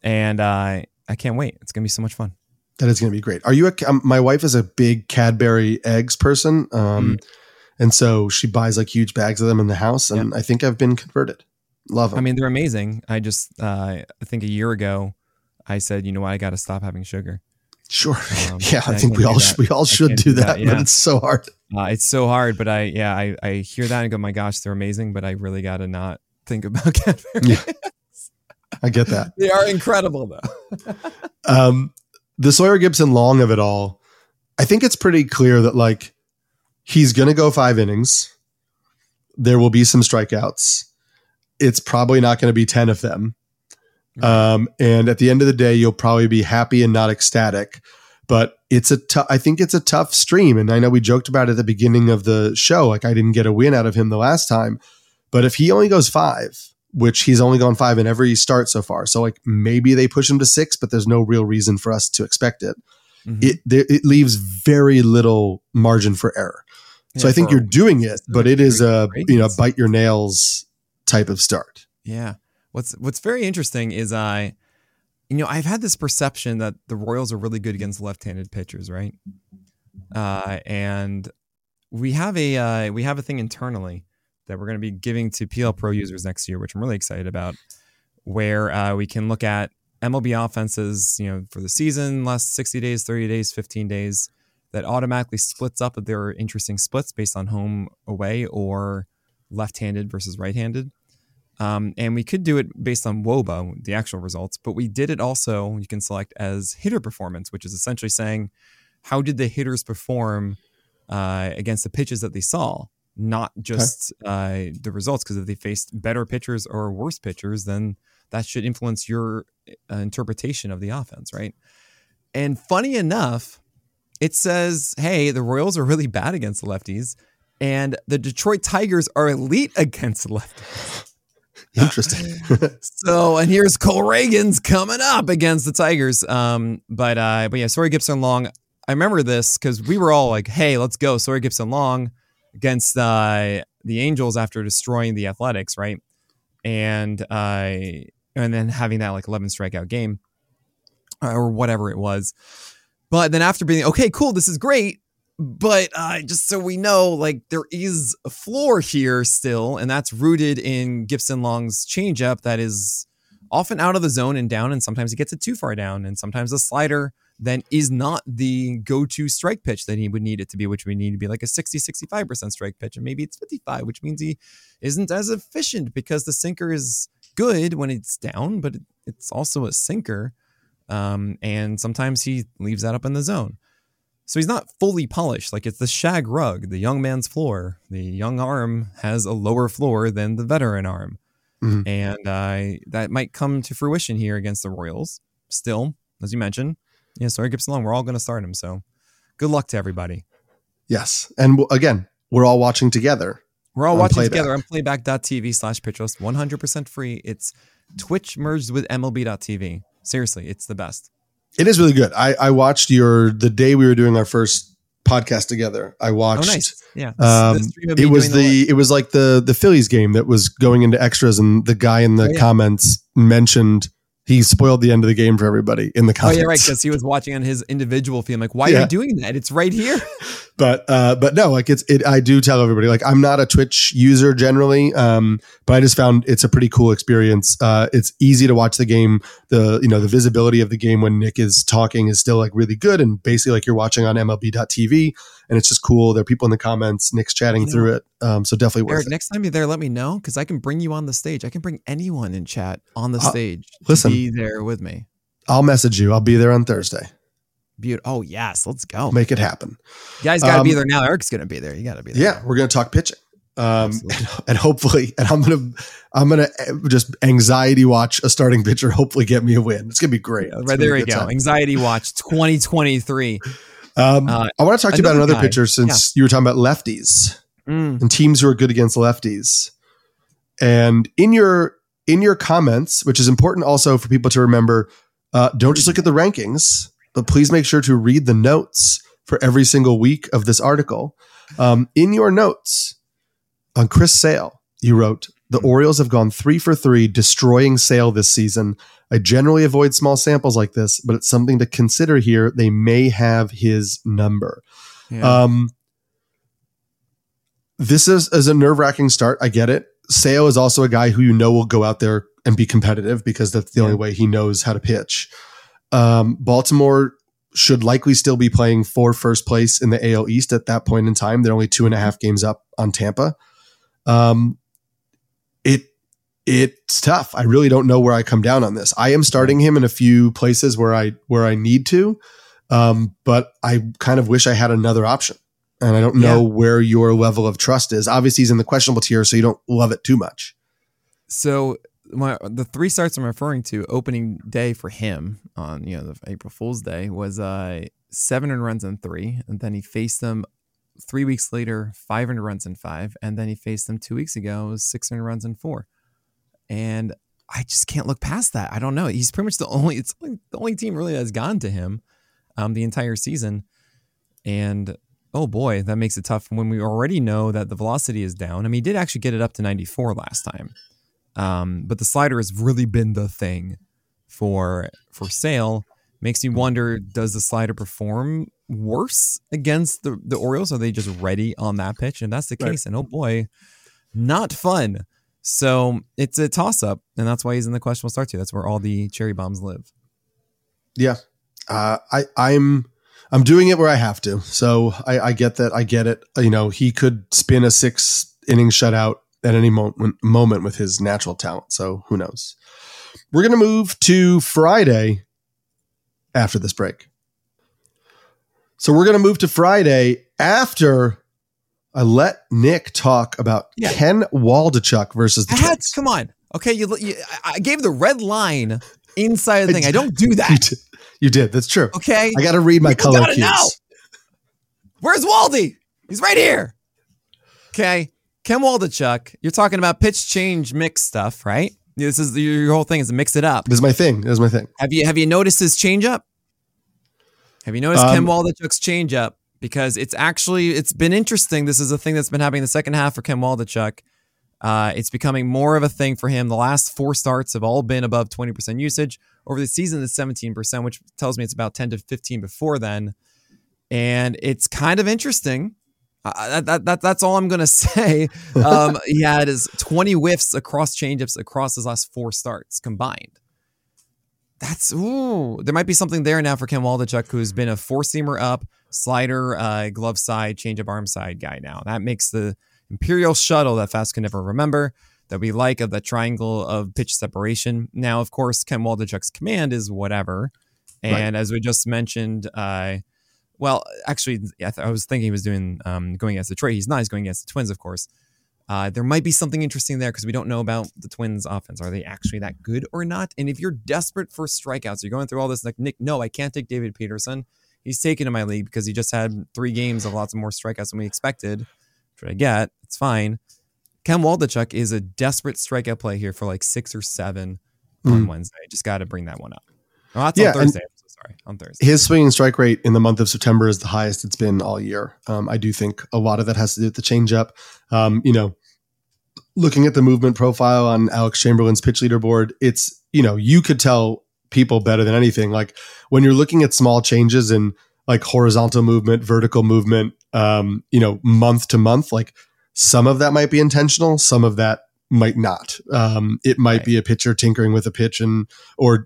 and I can't wait. It's going to be so much fun. That is going to be great. Are you my wife is a big Cadbury eggs person. And so she buys like huge bags of them in the house. And I think I've been converted. Love them. I mean, they're amazing. I just, I think a year ago I said, you know what? I got to stop having sugar. Sure. Yeah. I think we all should do that. Yeah. But it's so hard. But I hear that and go, my gosh, they're amazing, but I really got to not think about Cadbury. Yeah. I get that. They are incredible, though. The Sawyer Gipson-Long of it all, I think it's pretty clear that, like, he's going to go 5 innings. There will be some strikeouts. It's probably not going to be 10 of them. And at the end of the day, you'll probably be happy and not ecstatic. But it's I think it's a tough stream. And I know we joked about it at the beginning of the show. Like, I didn't get a win out of him the last time. But if he only goes 5, which he's only gone 5 in every start so far. So, like, maybe they push him to 6, but there's no real reason for us to expect it. Mm-hmm. It leaves very little margin for error. Yeah, so I think you're doing it, but it is a, you know, bite your nails type of start. Yeah. What's very interesting is I've had this perception that the Royals are really good against left-handed pitchers, right? And we have a thing internally that we're going to be giving to PL Pro users next year, which I'm really excited about, where we can look at MLB offenses, you know, for the season, last 60 days, 30 days, 15 days, that automatically splits up if there are interesting splits based on home, away, or left-handed versus right-handed. And we could do it based on WOBA, the actual results, but we did it also, you can select as hitter performance, which is essentially saying, how did the hitters perform against the pitches that they saw? Not just the results, because if they faced better pitchers or worse pitchers, then that should influence your interpretation of the offense, right? And funny enough, it says, hey, the Royals are really bad against the lefties, and the Detroit Tigers are elite against the lefties. Interesting. So, and here's Cole Reagan's coming up against the Tigers. But yeah, Sawyer Gipson-Long. I remember this because we were all like, hey, let's go. Sawyer Gipson-Long against the Angels after destroying the Athletics, right? And then having that like 11 strikeout game or whatever it was. But then after being, okay, cool, this is great. But just so we know, like, there is a floor here still, and that's rooted in Gipson-Long's changeup that is often out of the zone and down, and sometimes it gets it too far down, and sometimes the slider then is not the go-to strike pitch that he would need it to be, which we need to be like a 60-65% strike pitch, and maybe it's 55, which means he isn't as efficient because the sinker is good when it's down, but it's also a sinker, and sometimes he leaves that up in the zone. So he's not fully polished. Like, it's the shag rug, the young man's floor. The young arm has a lower floor than the veteran arm. Mm-hmm. And that might come to fruition here against the Royals. Still, as you mentioned, yeah, Sawyer Gipson-Long, we're all going to start him. So good luck to everybody. Yes. And again, we're all watching together. We're all watching together on playback.tv/pitchlist. 100% free. It's Twitch merged with MLB.tv. Seriously, it's the best. It is really good. I watched the day we were doing our first podcast together. I watched. Oh, nice. Yeah. It was like the Phillies game that was going into extras, and the guy in the comments mentioned he spoiled the end of the game for everybody in the comments. Oh yeah, right. Because he was watching on his individual feed. I'm like, why are you doing that? It's right here. But no, like I do tell everybody, like, I'm not a Twitch user generally, but I just found it's a pretty cool experience. It's easy to watch the game. The visibility of the game when Nick is talking is still like really good, and basically like you're watching on MLB.tv, and it's just cool. There are people in the comments, Nick's chatting through it. So definitely worth it. Eric, next time you're there, let me know, because I can bring you on the stage. I can bring anyone in chat on the stage. Listen, be there with me. I'll message you. I'll be there on Thursday. Oh yes, let's go. Make it happen. You guys gotta be there now. Eric's gonna be there. You gotta be there. Yeah, we're gonna talk pitching. And hopefully, and I'm gonna just anxiety watch a starting pitcher, hopefully get me a win. It's gonna be great. It's right, there we go. Time. Anxiety watch 2023. I want to talk to you about another pitcher, since you were talking about lefties and teams who are good against lefties. And in your comments, which is important also for people to remember, don't just look at the rankings, but please make sure to read the notes for every single week of this article. In your notes on Chris Sale, you wrote, the Orioles have gone 3 for 3, destroying Sale this season. I generally avoid small samples like this, but it's something to consider here. They may have his number. Yeah. This is a nerve-wracking start. I get it. Sale is also a guy who, you know, will go out there and be competitive, because that's the only way he knows how to pitch. Baltimore should likely still be playing for first place in the AL East at that point in time. They're only 2.5 games up on Tampa. It's tough. I really don't know where I come down on this. I am starting him in a few places where I need to, but I kind of wish I had another option. And I don't know where your level of trust is. Obviously, he's in the questionable tier, so you don't love it too much. So the three starts I'm referring to, opening day for him on the April Fool's Day was 7 earned runs in 3, and then he faced them 3 weeks later, 5 earned runs in 5, and then he faced them 2 weeks ago, it was 6 earned runs in 4. And I just can't look past that. I don't know. He's pretty much the only team really that's gone to him the entire season. And oh boy, that makes it tough when we already know that the velocity is down. I mean, he did actually get it up to 94 last time. But the slider has really been the thing for Sale. Makes me wonder, does the slider perform worse against the Orioles? Are they just ready on that pitch? And that's the case. Right. And oh boy, not fun. So it's a toss-up, and that's why he's in the questionable start tier. That's where all the cherry bombs live. Yeah, I'm doing it where I have to. So I get that. I get it. You know, he could spin a 6-inning shutout at any moment with his natural talent. So who knows? We're gonna move to Friday after this break. So we're gonna move to Friday after. I let Nick talk about Ken Waldichuk versus the Twins. Come on. Okay, I gave the red line inside of the thing. I don't do that. You did. That's true. Okay. I got to read my color cues. Know. Where's Waldy? He's right here. Okay. Ken Waldichuk, you're talking about pitch change mix stuff, right? This is your whole thing is to mix it up. This is my thing. Have you noticed his change up? Have you noticed Ken Waldichuk's change up? Because it's been interesting. This is a thing that's been happening in the second half for Ken Waldichuk. It's becoming more of a thing for him. The last 4 starts have all been above 20% usage. Over the season, it's 17%, which tells me it's about 10 to 15 before then. And it's kind of interesting. That's all I'm going to say. He had his 20 whiffs across changeups across his last 4 starts combined. There might be something there now for Ken Waldichuk, who's been a 4-seamer up, slider, glove side, changeup arm side guy now. That makes the Imperial Shuttle that Fast can never remember that we like of the triangle of pitch separation. Now, of course, Ken Waldichuk's command is whatever. And as we just mentioned, I was thinking he was doing going against Detroit. He's not. He's going against the Twins, of course. There might be something interesting there because we don't know about the Twins' offense. Are they actually that good or not? And if you're desperate for strikeouts, you're going through all this like, Nick, no, I can't take David Peterson. He's taken in my league because he just had 3 games of lots of more strikeouts than we expected, which I get. It's fine. Ken Waldichuk is a desperate strikeout play here for like 6 or 7 on Wednesday. Just got to bring that one up. Oh, that's on Thursday. On Thursday. His swing and strike rate in the month of September is the highest it's been all year. I do think a lot of that has to do with the changeup. Looking at the movement profile on Alex Chamberlain's pitch leaderboard, it's, you could tell people better than anything. Like when you're looking at small changes in like horizontal movement, vertical movement, month to month, like some of that might be intentional. Some of that might not. It might be a pitcher tinkering with a pitch or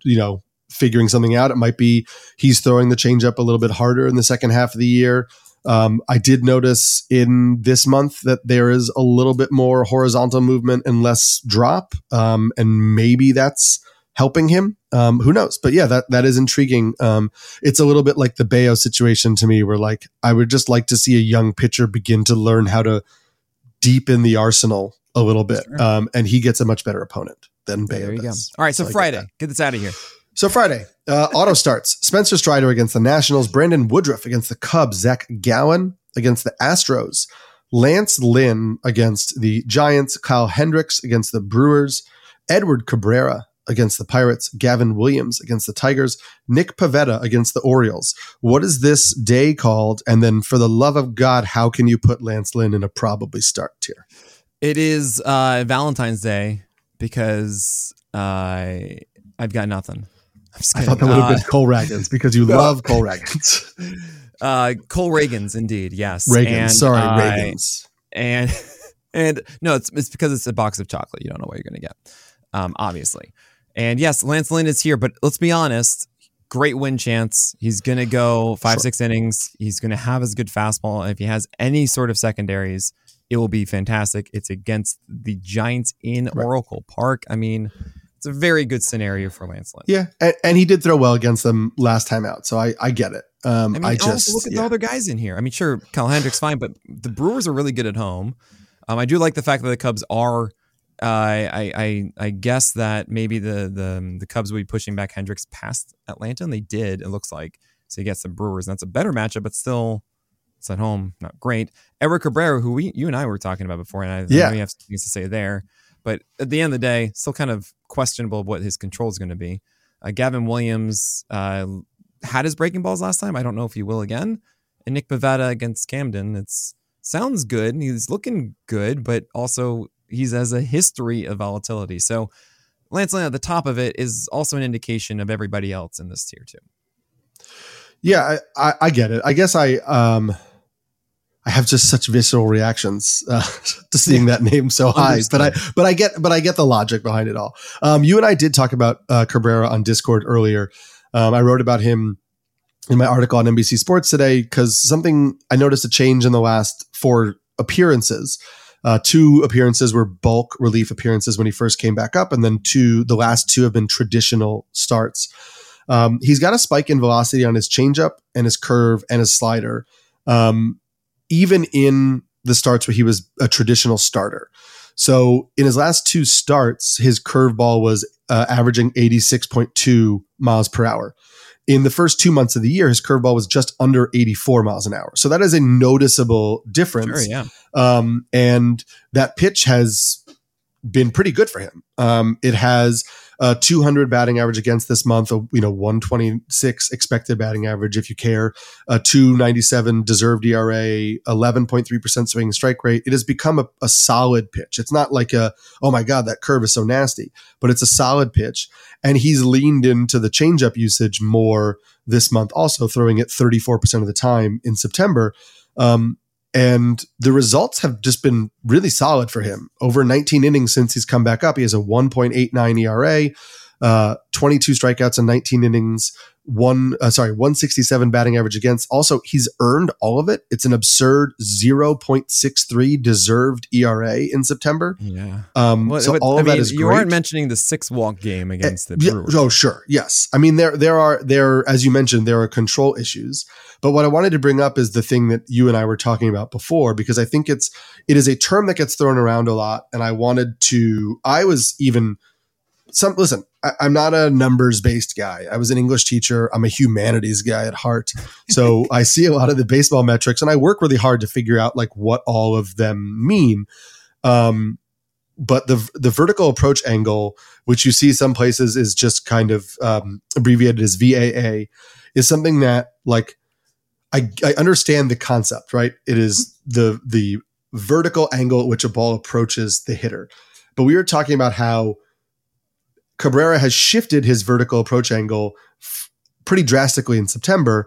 figuring something out. It might be he's throwing the changeup a little bit harder in the second half of the year. I did notice in this month that there is a little bit more horizontal movement and less drop, and maybe that's helping him. Who knows? But yeah, that is intriguing. It's a little bit like the Bayo situation to me, where like I would just like to see a young pitcher begin to learn how to deepen the arsenal a little bit, and he gets a much better opponent than Bayo does. All right, so Friday, get this out of here. So Friday, auto starts. Spencer Strider against the Nationals. Brandon Woodruff against the Cubs. Zach Gowen against the Astros. Lance Lynn against the Giants. Kyle Hendricks against the Brewers. Edward Cabrera against the Pirates. Gavin Williams against the Tigers. Nick Pivetta against the Orioles. What is this day called? And then for the love of God, how can you put Lance Lynn in a probably start tier? It is Valentine's Day because I've got nothing. I thought that would have been Cole Ragans because you love Cole Ragans. Cole Ragans, indeed, yes. Ragans. And no, it's because it's a box of chocolate. You don't know what you're going to get, obviously. And yes, Lance Lynn is here, but let's be honest, great win chance. He's going to go 5-6 innings. He's going to have his good fastball. If he has any sort of secondaries, it will be fantastic. It's against the Giants in Oracle Park. I mean, it's a very good scenario for Lance Lynn. Yeah, and he did throw well against them last time out, so I get it. I mean, I just look at the other guys in here. I mean, sure, Kyle Hendricks fine, but the Brewers are really good at home. I do like the fact that the Cubs are. I guess that maybe the Cubs will be pushing back Hendricks past Atlanta, and they did. It looks like so. He gets the Brewers, and that's a better matchup, but still. It's at home, not great. Eric Cabrera, who you and I were talking about before, and I know we have some things to say there. But at the end of the day, still kind of questionable what his control is going to be. Gavin Williams had his breaking balls last time. I don't know if he will again. And Nick Pivetta against Camden. It sounds good, and he's looking good, but also he's has a history of volatility. So Lance Lynn at the top of it is also an indication of everybody else in this tier too. Yeah, I get it. I guess I have just such visceral reactions to seeing that name so high, but I get the logic behind it all. You and I did talk about Cabrera on Discord earlier. I wrote about him in my article on NBC Sports today because something I noticed a change in the last four appearances. Two appearances were bulk relief appearances when he first came back up, and then the last two have been traditional starts. He's got a spike in velocity on his changeup and his curve and his slider. Even in the starts where he was a traditional starter. So in his last two starts, his curveball was averaging 86.2 miles per hour. In the first 2 months of the year, his curveball was just under 84 miles an hour. So that is a noticeable difference. Sure, yeah. And that pitch has been pretty good for him. It has a 200 batting average against this month, 126 expected batting average if you care, a 297 deserved ERA, 11.3% swing and strike rate. It has become a solid pitch. It's not like oh my God, that curve is so nasty, but it's a solid pitch. And he's leaned into the changeup usage more this month, also throwing it 34% of the time in September. And the results have just been really solid for him. Over 19 innings since he's come back up, he has a 1.89 ERA, 22 strikeouts in 19 innings, 167 batting average against. Also, he's earned all of it. It's an absurd 0.63 deserved ERA in September. Yeah. That is great. You aren't mentioning the 6-walk game against the Brewers. Oh, sure. Yes. I mean, there are, as you mentioned, there are control issues. But what I wanted to bring up is the thing that you and I were talking about before, because I think it is a term that gets thrown around a lot. And I'm not a numbers-based guy. I was an English teacher. I'm a humanities guy at heart. So I see a lot of the baseball metrics, and I work really hard to figure out like what all of them mean. But the vertical approach angle, which you see some places is just kind of abbreviated as VAA, is something that like I understand the concept, right? It is the vertical angle at which a ball approaches the hitter. But we were talking about how Cabrera has shifted his vertical approach angle pretty drastically in September.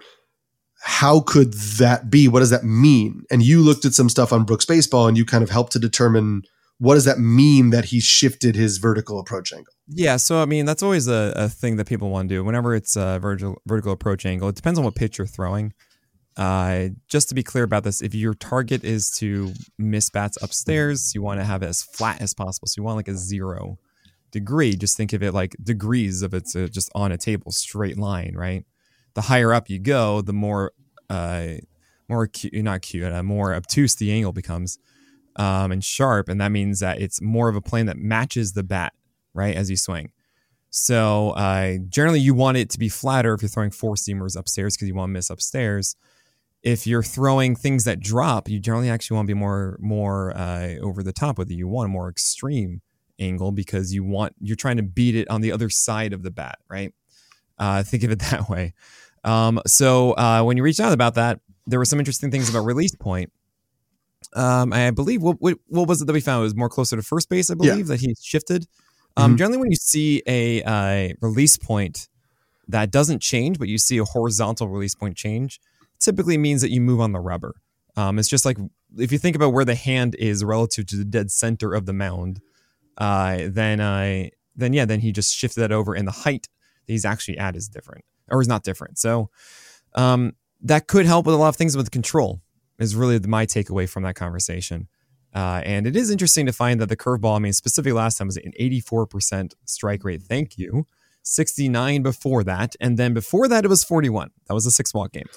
How could that be? What does that mean? And you looked at some stuff on Brooks Baseball and you kind of helped to determine what does that mean that he shifted his vertical approach angle? Yeah. So, I mean, that's always a thing that people want to do whenever it's a vertical approach angle. It depends on what pitch you're throwing. Just to be clear about this, if your target is to miss bats upstairs, you want to have it as flat as possible. So you want like a 0 degree, just think of it like degrees of it's just on a table, straight line, right? The higher up you go, the more obtuse the angle becomes and sharp. And that means that it's more of a plane that matches the bat, right, as you swing. So generally you want it to be flatter if you're throwing four seamers upstairs because you want to miss upstairs. If you're throwing things that drop, you generally actually want to be more over the top with it. You want a more extreme angle because you're trying to beat it on the other side of the bat, right? Think of it that way. So when you reached out about that, there were some interesting things about release point. I believe what was it that we found? It was more closer to first base, I believe, that he shifted. Generally, when you see a release point that doesn't change, but you see a horizontal release point change, typically means that you move on the rubber. It's just like if you think about where the hand is relative to the dead center of the mound, then he just shifted that over, and the height that he's actually at is different, or is not different. So that could help with a lot of things with control is really my takeaway from that conversation. And it is interesting to find that the curveball, I mean, specifically last time was an 84% strike rate. Thank you. 69 before that. And then before that, it was 41. That was a 6-walk game.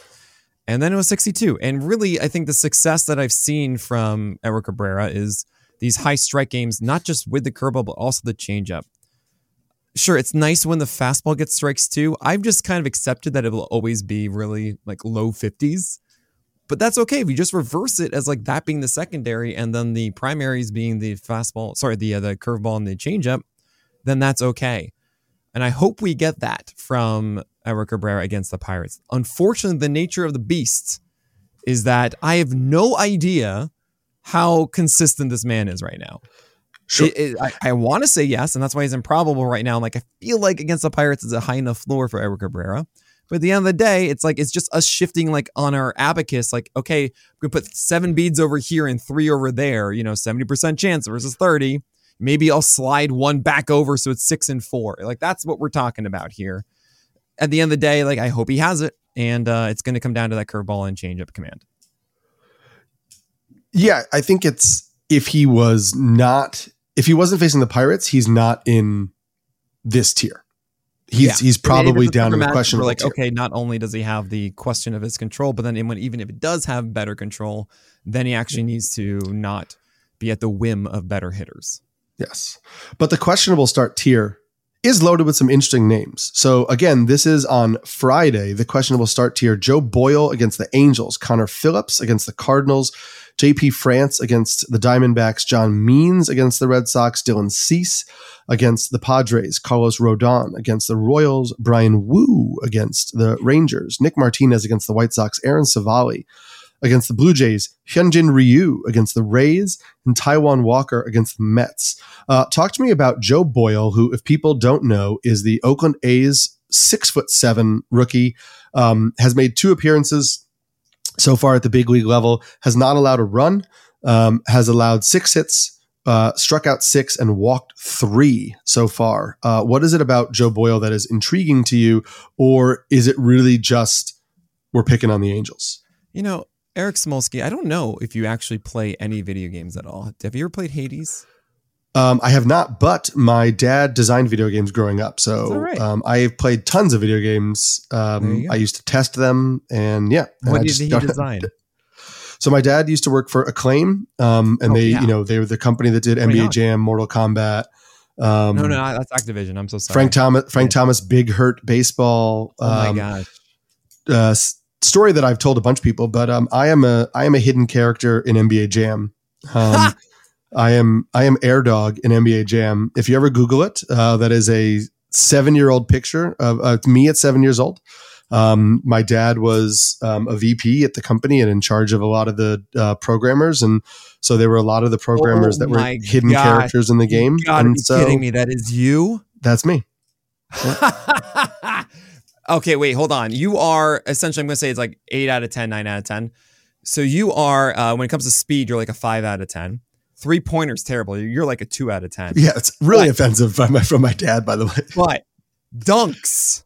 And then it was 62. And really, I think the success that I've seen from Edward Cabrera is these high strike games, not just with the curveball, but also the changeup. Sure, it's nice when the fastball gets strikes too. I've just kind of accepted that it will always be really like low 50s. But that's okay if you just reverse it as like that being the secondary and then the primaries being the fastball, sorry, the curveball and the changeup, then that's okay. And I hope we get that from Eric Cabrera against the Pirates. Unfortunately, the nature of the beast is that I have no idea how consistent this man is right now. Sure. I want to say yes, and that's why he's improbable right now. I'm like, I feel like against the Pirates is a high enough floor for Eric Cabrera. But at the end of the day, it's like, it's just us shifting like on our abacus, like, okay, we can put 7 beads over here and 3 over there, you know, 70% chance versus 30. Maybe I'll slide 1 back over. So it's 6 and 4. Like, that's what we're talking about here. At the end of the day, like, I hope he has it. And it's going to come down to that curveball and changeup command. Yeah. I think it's, if he wasn't facing the Pirates, he's not in this tier. He's probably down in the question. Like, okay, not only does he have the question of his control, but then even if it does have better control, then he actually needs to not be at the whim of better hitters. Yes. But the questionable start tier is loaded with some interesting names. So again, this is on Friday, the questionable start tier: Joe Boyle against the Angels, Connor Phillips against the Cardinals, JP France against the Diamondbacks, John Means against the Red Sox, Dylan Cease against the Padres, Carlos Rodon against the Royals, Brian Wu against the Rangers, Nick Martinez against the White Sox, Aaron Savali against the Blue Jays, Hyunjin Ryu against the Rays, and Taijuan Walker against the Mets. Talk to me about Joe Boyle, who, if people don't know, is the Oakland A's 6'7" rookie, has made 2 appearances so far at the big league level, has not allowed a run, has allowed 6 hits, struck out 6 and walked 3 so far. What is it about Joe Boyle that is intriguing to you? Or is it really just we're picking on the Angels? You know, Eric Samulski, I don't know if you actually play any video games at all. Have you ever played Hades? I have not, but my dad designed video games growing up. So right. I've played tons of video games. I used to test them. And yeah. What did he design? So my dad used to work for Acclaim. They were the company that did NBA Jam, Mortal Kombat. That's Activision. I'm so sorry. Frank Thomas, Big Hurt Baseball. Oh my gosh. Story that I've told a bunch of people, but I am a hidden character in NBA Jam. I am Air Dog in NBA Jam. If you ever Google it, that is a 7-year-old picture of me at 7 years old. My dad was a VP at the company and in charge of a lot of the programmers, and so there were a lot of the programmers that were hidden characters in the game. You gotta be kidding me! That is you. That's me. Yeah. Okay, wait, hold on. You are essentially, I'm going to say it's like 8 out of 10, 9 out of 10. So you are, when it comes to speed, you're like a 5 out of 10. 3-pointer's terrible. You're like a 2 out of 10. Yeah, it's really offensive from my dad, by the way. But dunks,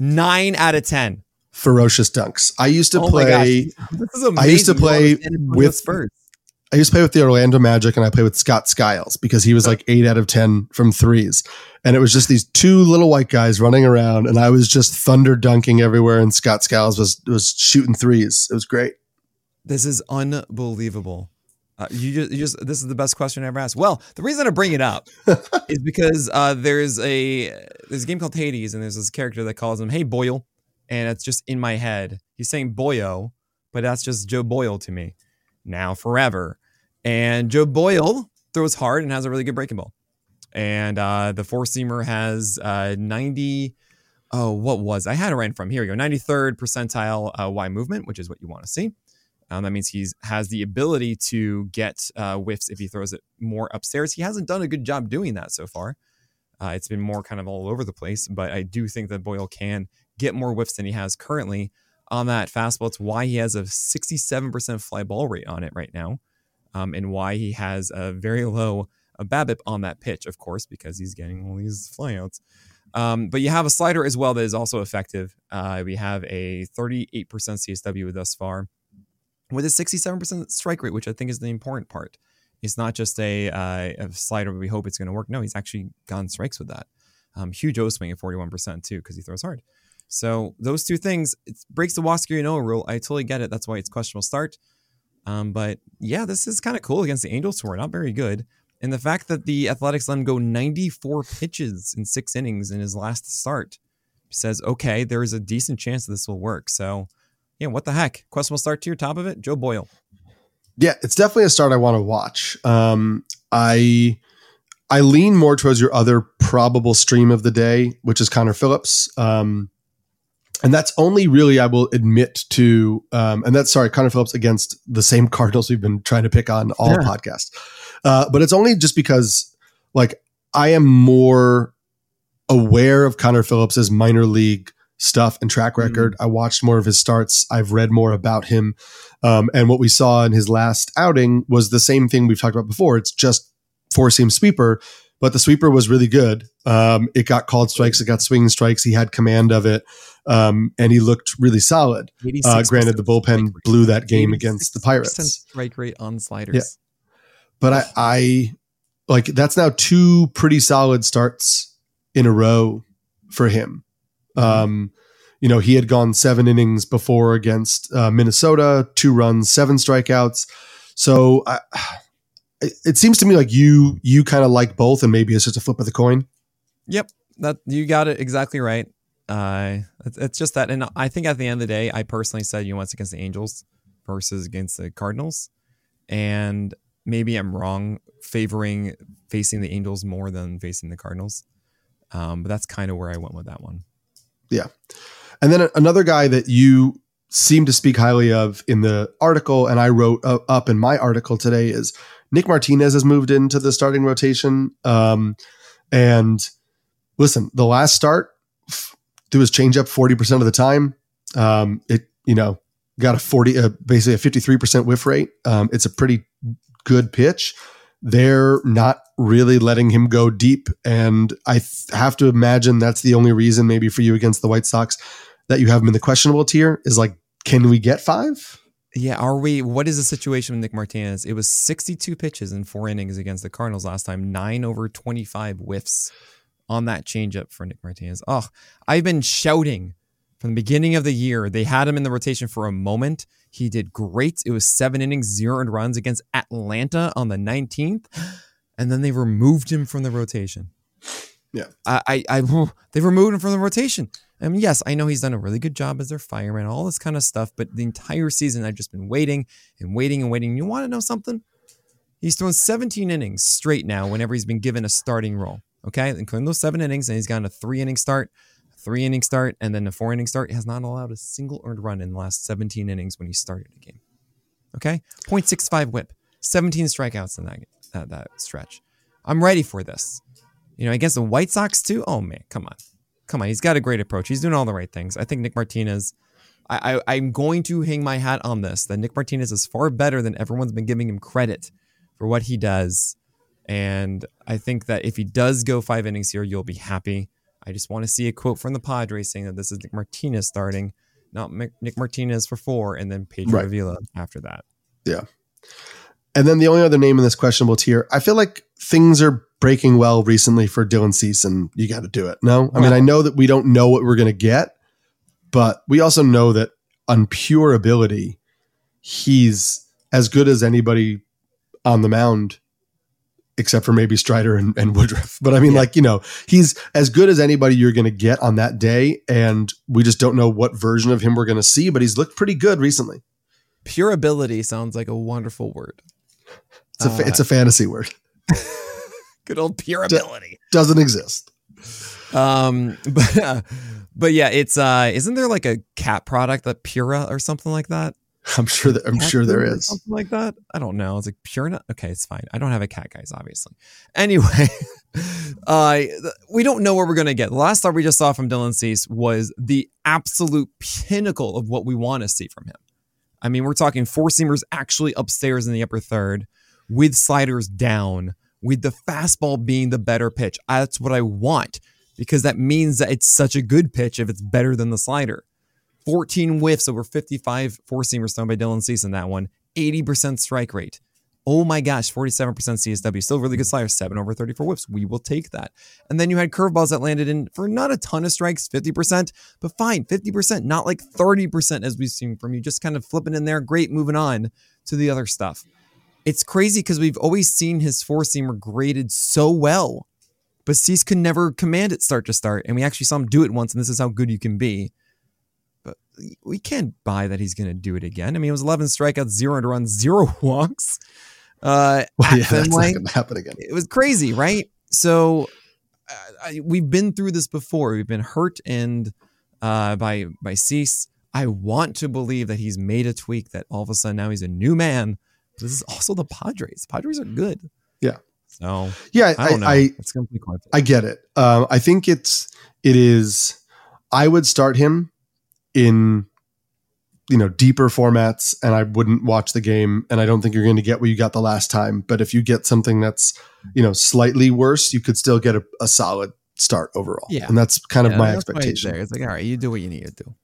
9 out of 10. Ferocious dunks. I used to play. This is amazing. I used to play with Spurs. I used to play with the Orlando Magic, and I played with Scott Skiles because he was like 8 out of 10 from threes. And it was just these 2 little white guys running around, and I was just thunder dunking everywhere, and Scott Skiles was shooting threes. It was great. This is unbelievable. You just this is the best question I ever asked. Well, the reason I bring it up is because there's a game called Hades, and there's this character that calls him, "Hey, Boyle," and it's just in my head. He's saying Boyo, but that's just Joe Boyle to me now forever. And Joe Boyle throws hard and has a really good breaking ball. And the 4-seamer has 90. Oh, what was I had it right from? Here we go. 93rd percentile Y movement, which is what you want to see. That means he has the ability to get whiffs if he throws it more upstairs. He hasn't done a good job doing that so far. It's been more kind of all over the place. But I do think that Boyle can get more whiffs than he has currently on that fastball. It's why he has a 67% fly ball rate on it right now. And why he has a very low BABIP on that pitch, of course, because he's getting all these flyouts. But you have a slider as well that is also effective. We have a 38% CSW thus far with a 67% strike rate, which I think is the important part. It's not just a slider we hope it's going to work. No, he's actually gotten strikes with that. Huge O swing at 41% too, because he throws hard. So those two things, it breaks the Wascarino rule. I totally get it. That's why it's questionable start. But yeah, this is kind of cool against the Angels, who are not very good. And the fact that the Athletics let him go 94 pitches in 6 innings in his last start says, okay, there is a decent chance that this will work. So yeah, what the heck? Questionable start to your top of it, Joe Boyle. Yeah, it's definitely a start I want to watch. I lean more towards your other probable stream of the day, which is Connor Phillips. And that's only really, I will admit to, Connor Phillips against the same Cardinals we've been trying to pick on all podcasts. But it's only just because, like, I am more aware of Connor Phillips's minor league stuff and track record. I watched more of his starts. I've read more about him. And what we saw in his last outing was the same thing we've talked about before. It's just 4-seam sweeper, but the sweeper was really good. It got called strikes. It got swinging strikes. He had command of it. And he looked really solid. Granted, the bullpen blew that game against the Pirates. Strike rate on sliders. Yeah. But I like, that's now 2 pretty solid starts in a row for him. You know, he had gone 7 innings before against Minnesota, 2 runs, 7 strikeouts. So it seems to me like you kind of like both, and maybe it's just a flip of the coin. Yep, that you got it exactly right. It's just that, and I think at the end of the day, I personally said you know, it's against the Angels versus against the Cardinals, and maybe I'm wrong favoring facing the Angels more than facing the Cardinals. But that's kind of where I went with that one. Yeah. And then another guy that you seem to speak highly of in the article, and I wrote up in my article today, is Nick Martinez has moved into the starting rotation. And listen, the last start through his changeup 40% of the time. It got basically a 53% whiff rate. It's a pretty good pitch. They're not really letting him go deep. And I have to imagine that's the only reason maybe for you against the White Sox that you have him in the questionable tier is like, can we get 5? Yeah. What is the situation with Nick Martinez? It was 62 pitches in 4 innings against the Cardinals last time, 9/25 whiffs on that changeup for Nick Martinez. Oh, I've been shouting from the beginning of the year. They had him in the rotation for a moment. He did great. It was 7 innings, 0 runs against Atlanta on the 19th. And then they removed him from the rotation. Yeah. They removed him from the rotation. And yes, I know he's done a really good job as their fireman, all this kind of stuff. But the entire season, I've just been waiting and waiting and waiting. You want to know something? He's thrown 17 innings straight now whenever he's been given a starting role. Okay, including those 7 innings. And he's gotten a 3-inning start, 3-inning start, and then a 4-inning start. He has not allowed a single earned run in the last 17 innings when he started a game. Okay, 0.65 whip, 17 strikeouts in that game. That stretch. I'm ready for this. You know, against the White Sox too. Oh man, come on. He's got a great approach. He's doing all the right things. I think Nick Martinez, I'm going to hang my hat on this, that Nick Martinez is far better than everyone's been giving him credit for what he does. And I think that if he does go 5 innings here, you'll be happy. I just want to see a quote from the Padres saying that this is Nick Martinez starting, not Nick Martinez for 4, and then Pedro Avila after that. Yeah. And then the only other name in this questionable tier, I feel like things are breaking well recently for Dylan Cease, and you got to do it. No, I mean, I know that we don't know what we're going to get, but we also know that on pure ability, he's as good as anybody on the mound, except for maybe Strider and Woodruff. But I mean, he's as good as anybody you're going to get on that day. And we just don't know what version of him we're going to see, but he's looked pretty good recently. Pure ability sounds like a wonderful word. It's a fantasy word. Good old pure ability doesn't exist. But yeah, it's isn't there like a cat product that Pura or something like that? I'm sure there is something like that. I don't know. It's like Purina. Okay, it's fine. I don't have a cat, guys. Obviously. Anyway, we don't know what we're gonna get. The last start we just saw from Dylan Cease was the absolute pinnacle of what we want to see from him. I mean, we're talking 4-seamers actually upstairs in the upper third with sliders down, with the fastball being the better pitch. That's what I want, because that means that it's such a good pitch if it's better than the slider. 14 whiffs over 55 4-seamers thrown by Dylan Cease in that one. 80% strike rate. Oh my gosh, 47% CSW, still really good slider, 7 over 34 whips. We will take that. And then you had curveballs that landed in for not a ton of strikes, 50%, but fine, 50%, not like 30% as we've seen from you, just kind of flipping in there. Great, moving on to the other stuff. It's crazy because we've always seen his four-seamer graded so well, but Cease could never command it start to start, and we actually saw him do it once, and this is how good you can be. But we can't buy that he's going to do it again. I mean, it was 11 strikeouts, 0 earned runs, 0 walks. That's not going to happen again. It was crazy, right? So we've been through this before. We've been hurt and by Cease. I want to believe that he's made a tweak, that all of a sudden now he's a new man. This is also the Padres. Padres are good. Yeah. So yeah, I don't know. It's going to be quite. I get it. I think it is. I would start him in, deeper formats, and I wouldn't watch the game. And I don't think you're going to get what you got the last time. But if you get something that's, slightly worse, you could still get a solid start overall. Yeah. And that's kind of my expectation. Right there. It's like, all right, you do what you need to do.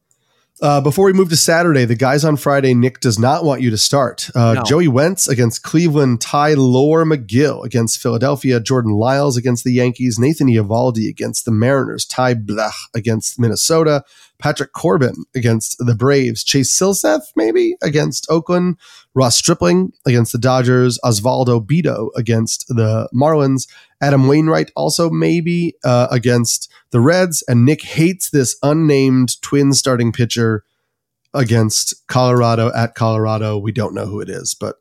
Before we move to Saturday, the guys on Friday, Nick does not want you to start. No. Joey Wentz against Cleveland, Ty Lore-McGill against Philadelphia, Jordan Lyles against the Yankees, Nathan Eovaldi against the Mariners, Ty Blach against Minnesota, Patrick Corbin against the Braves, Chase Silseth maybe against Oakland, Ross Stripling against the Dodgers, Osvaldo Beto against the Marlins, Adam Wainwright also maybe against the Reds, and Nick hates this unnamed Twins starting pitcher against Colorado at Colorado. We don't know who it is, but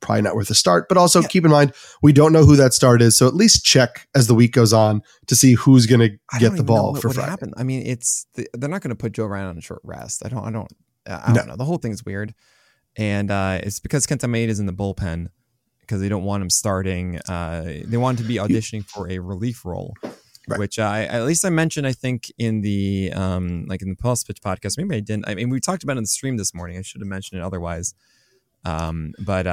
probably not worth a start. But also keep in mind, we don't know who that start is, so at least check as the week goes on to see who's going to get the ball for Friday. Happened. I mean, they're not going to put Joe Ryan on a short rest. I don't know. The whole thing's weird, and it's because Kenta Maeda is in the bullpen. Because they don't want him starting. They want him to be auditioning for a relief role, right? Which I mentioned, I think, in the in the Pulse Pitch podcast. Maybe I didn't. I mean, we talked about it in the stream this morning. I should have mentioned it otherwise. But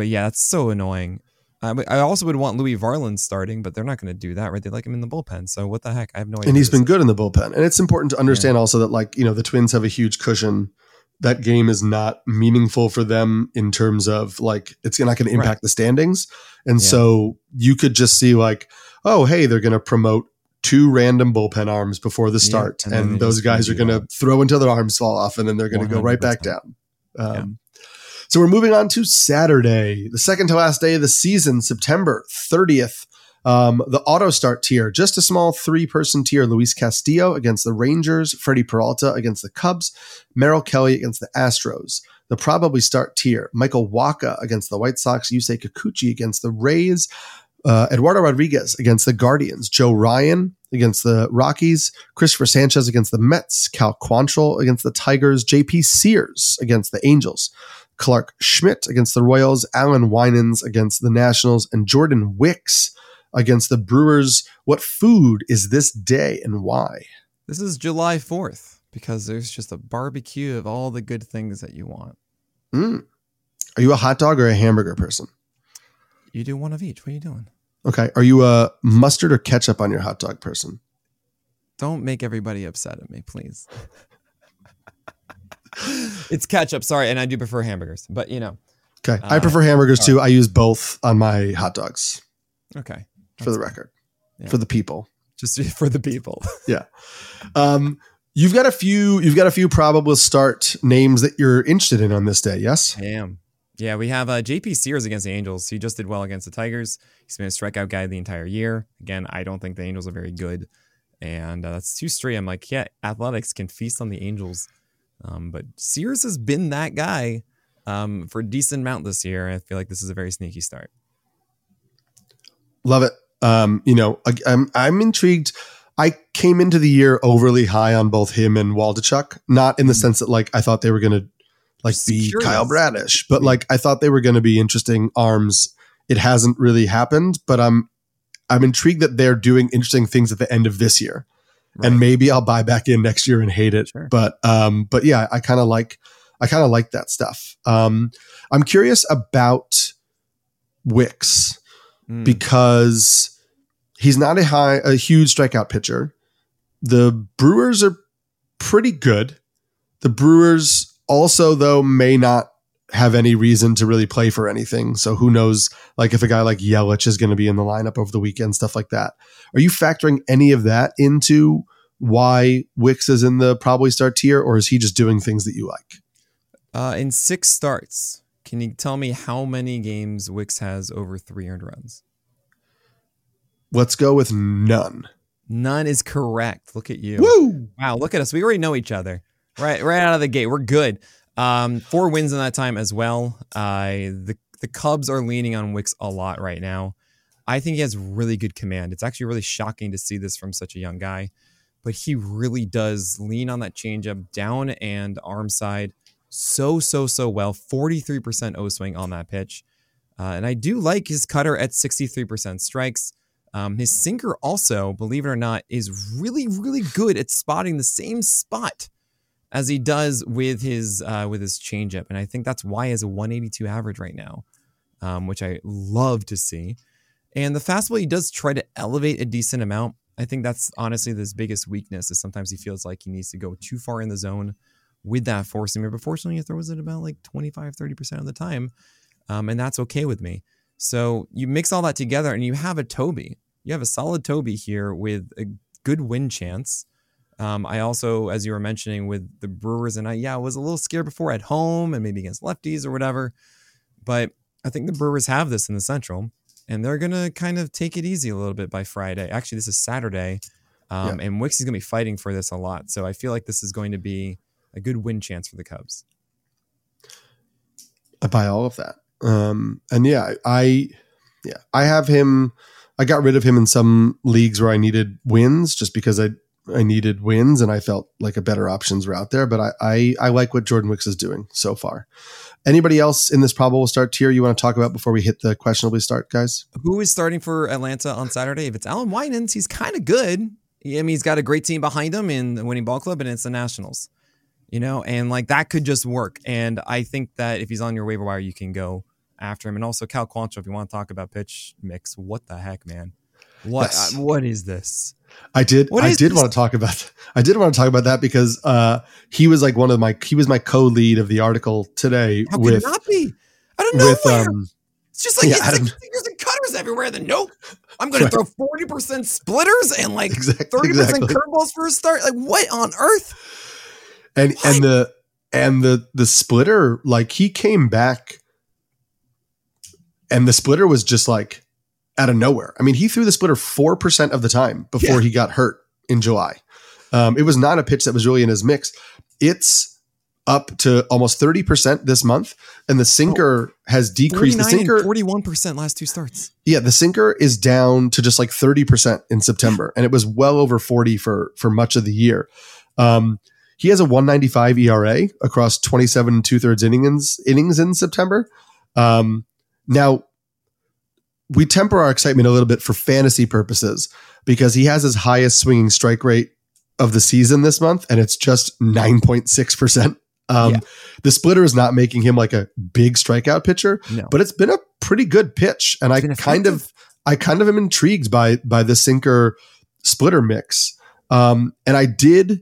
yeah, that's so annoying. I also would want Louis Varland starting, but they're not going to do that, right? They like him in the bullpen. So what the heck? I have no idea. And he's been good in the bullpen. And it's important to understand also that the Twins have a huge cushion. That game is not meaningful for them in terms of it's not going to impact the standings. And so you could just see they're going to promote 2 random bullpen arms before the start. And those guys are going to throw until their arms fall off, and then they're going to go right back down. So we're moving on to Saturday, the second to last day of the season, September 30th. The auto start tier, just a small 3-person tier. Luis Castillo against the Rangers, Freddie Peralta against the Cubs, Merrill Kelly against the Astros. The probably start tier, Michael Wacha against the White Sox, Yusei Kikuchi against the Rays, Eduardo Rodriguez against the Guardians, Joe Ryan against the Rockies, Christopher Sanchez against the Mets, Cal Quantrill against the Tigers, JP Sears against the Angels, Clark Schmidt against the Royals, Alan Winans against the Nationals, and Jordan Wicks against the Brewers. What food is this day and why? This is July 4th because there's just a barbecue of all the good things that you want. Are you a hot dog or a hamburger person? You do one of each. What are you doing? Okay. Are you a mustard or ketchup on your hot dog person? Don't make everybody upset at me, please. It's ketchup. Sorry. And I do prefer hamburgers, but okay. I prefer hamburgers too. I use both on my hot dogs. Okay. For the record, for the people, just for the people. Yeah. You've got a few probable start names that you're interested in on this day. Yes, I am. Yeah. We have JP Sears against the Angels. He just did well against the Tigers. He's been a strikeout guy the entire year. Again, I don't think the Angels are very good, and that's 2 straight. I'm like, yeah, Athletics can feast on the Angels. But Sears has been that guy, for a decent amount this year. I feel like this is a very sneaky start. Love it. I'm intrigued. I came into the year overly high on both him and Waldichuk, not in the sense that I thought they were going to be curious. Kyle Bradish, but I thought they were going to be interesting arms. It hasn't really happened, but I'm intrigued that they're doing interesting things at the end of this year, right? And maybe I'll buy back in next year and hate it. Sure. But yeah, I kind of like that stuff. I'm curious about Wicks. Because he's not a huge strikeout pitcher. The Brewers are pretty good. The Brewers also, though, may not have any reason to really play for anything. So who knows, like if a guy like Yelich is going to be in the lineup over the weekend, stuff like that. Are you factoring any of that into why Wicks is in the probably start tier, or is he just doing things that you like? In 6 starts, can you tell me how many games Wicks has over 300 runs? Let's go with none. None is correct. Look at you. Woo! Wow, look at us. We already know each other. Right out of the gate. We're good. 4 wins in that time as well. The Cubs are leaning on Wicks a lot right now. I think he has really good command. It's actually really shocking to see this from such a young guy, but he really does lean on that changeup, down and arm side so well. 43% O swing on that pitch. And I do like his cutter at 63% strikes. His sinker also, believe it or not, is really, really good at spotting the same spot as he does with his changeup. And I think that's why he has a 182 average right now, which I love to see. And the fastball, he does try to elevate a decent amount. I think that's honestly his biggest weakness, is sometimes he feels like he needs to go too far in the zone with that forcing. But fortunately, he throws it about like 25, 30% of the time. And that's okay with me. So you mix all that together and you have a Toby. You have a solid Toby here with a good win chance. I also, as you were mentioning with the Brewers, and I was a little scared before at home and maybe against lefties or whatever, but I think the Brewers have this in the Central, and they're going to kind of take it easy a little bit by Friday. Actually, this is Saturday, and Wicks is going to be fighting for this a lot. So I feel like this is going to be a good win chance for the Cubs. I buy all of that. I have him. I got rid of him in some leagues where I needed wins just because I needed wins and I felt like a better options were out there, but I like what Jordan Wicks is doing so far. Anybody else in this probable start tier you want to talk about before we hit the questionably start guys? Who is starting for Atlanta on Saturday? If it's Alan Winans, he's kind of good. I mean, he's got a great team behind him in the winning ball club, and it's the Nationals, and like that could just work. And I think that if he's on your waiver wire, you can go after him. And also Cal Quantrill, if you want to talk about pitch mix, what the heck, man? What is this? I did want to talk about that because he was like he was my co-lead of the article today. How could it not be? I don't know. It's just like Adam, fingers and cutters everywhere. Then nope, I'm going to throw 40% splitters and like 30% curveballs for a start. Like what on earth? And the splitter, like he came back, and the splitter was just like out of nowhere. I mean, he threw the splitter 4% of the time before he got hurt in July. It was not a pitch that was really in his mix. It's up to almost 30% this month. And the sinker has decreased. The sinker 41% last 2 starts. Yeah. The sinker is down to just like 30% in September. And it was well over 40 for much of the year. He has a 1.95 ERA across 27 2/3 innings in September. Now, we temper our excitement a little bit for fantasy purposes because he has his highest swinging strike rate of the season this month, and it's just 9.6%. The splitter is not making him like a big strikeout pitcher, but it's been a pretty good pitch. And I kind of am intrigued by the sinker splitter mix. And I did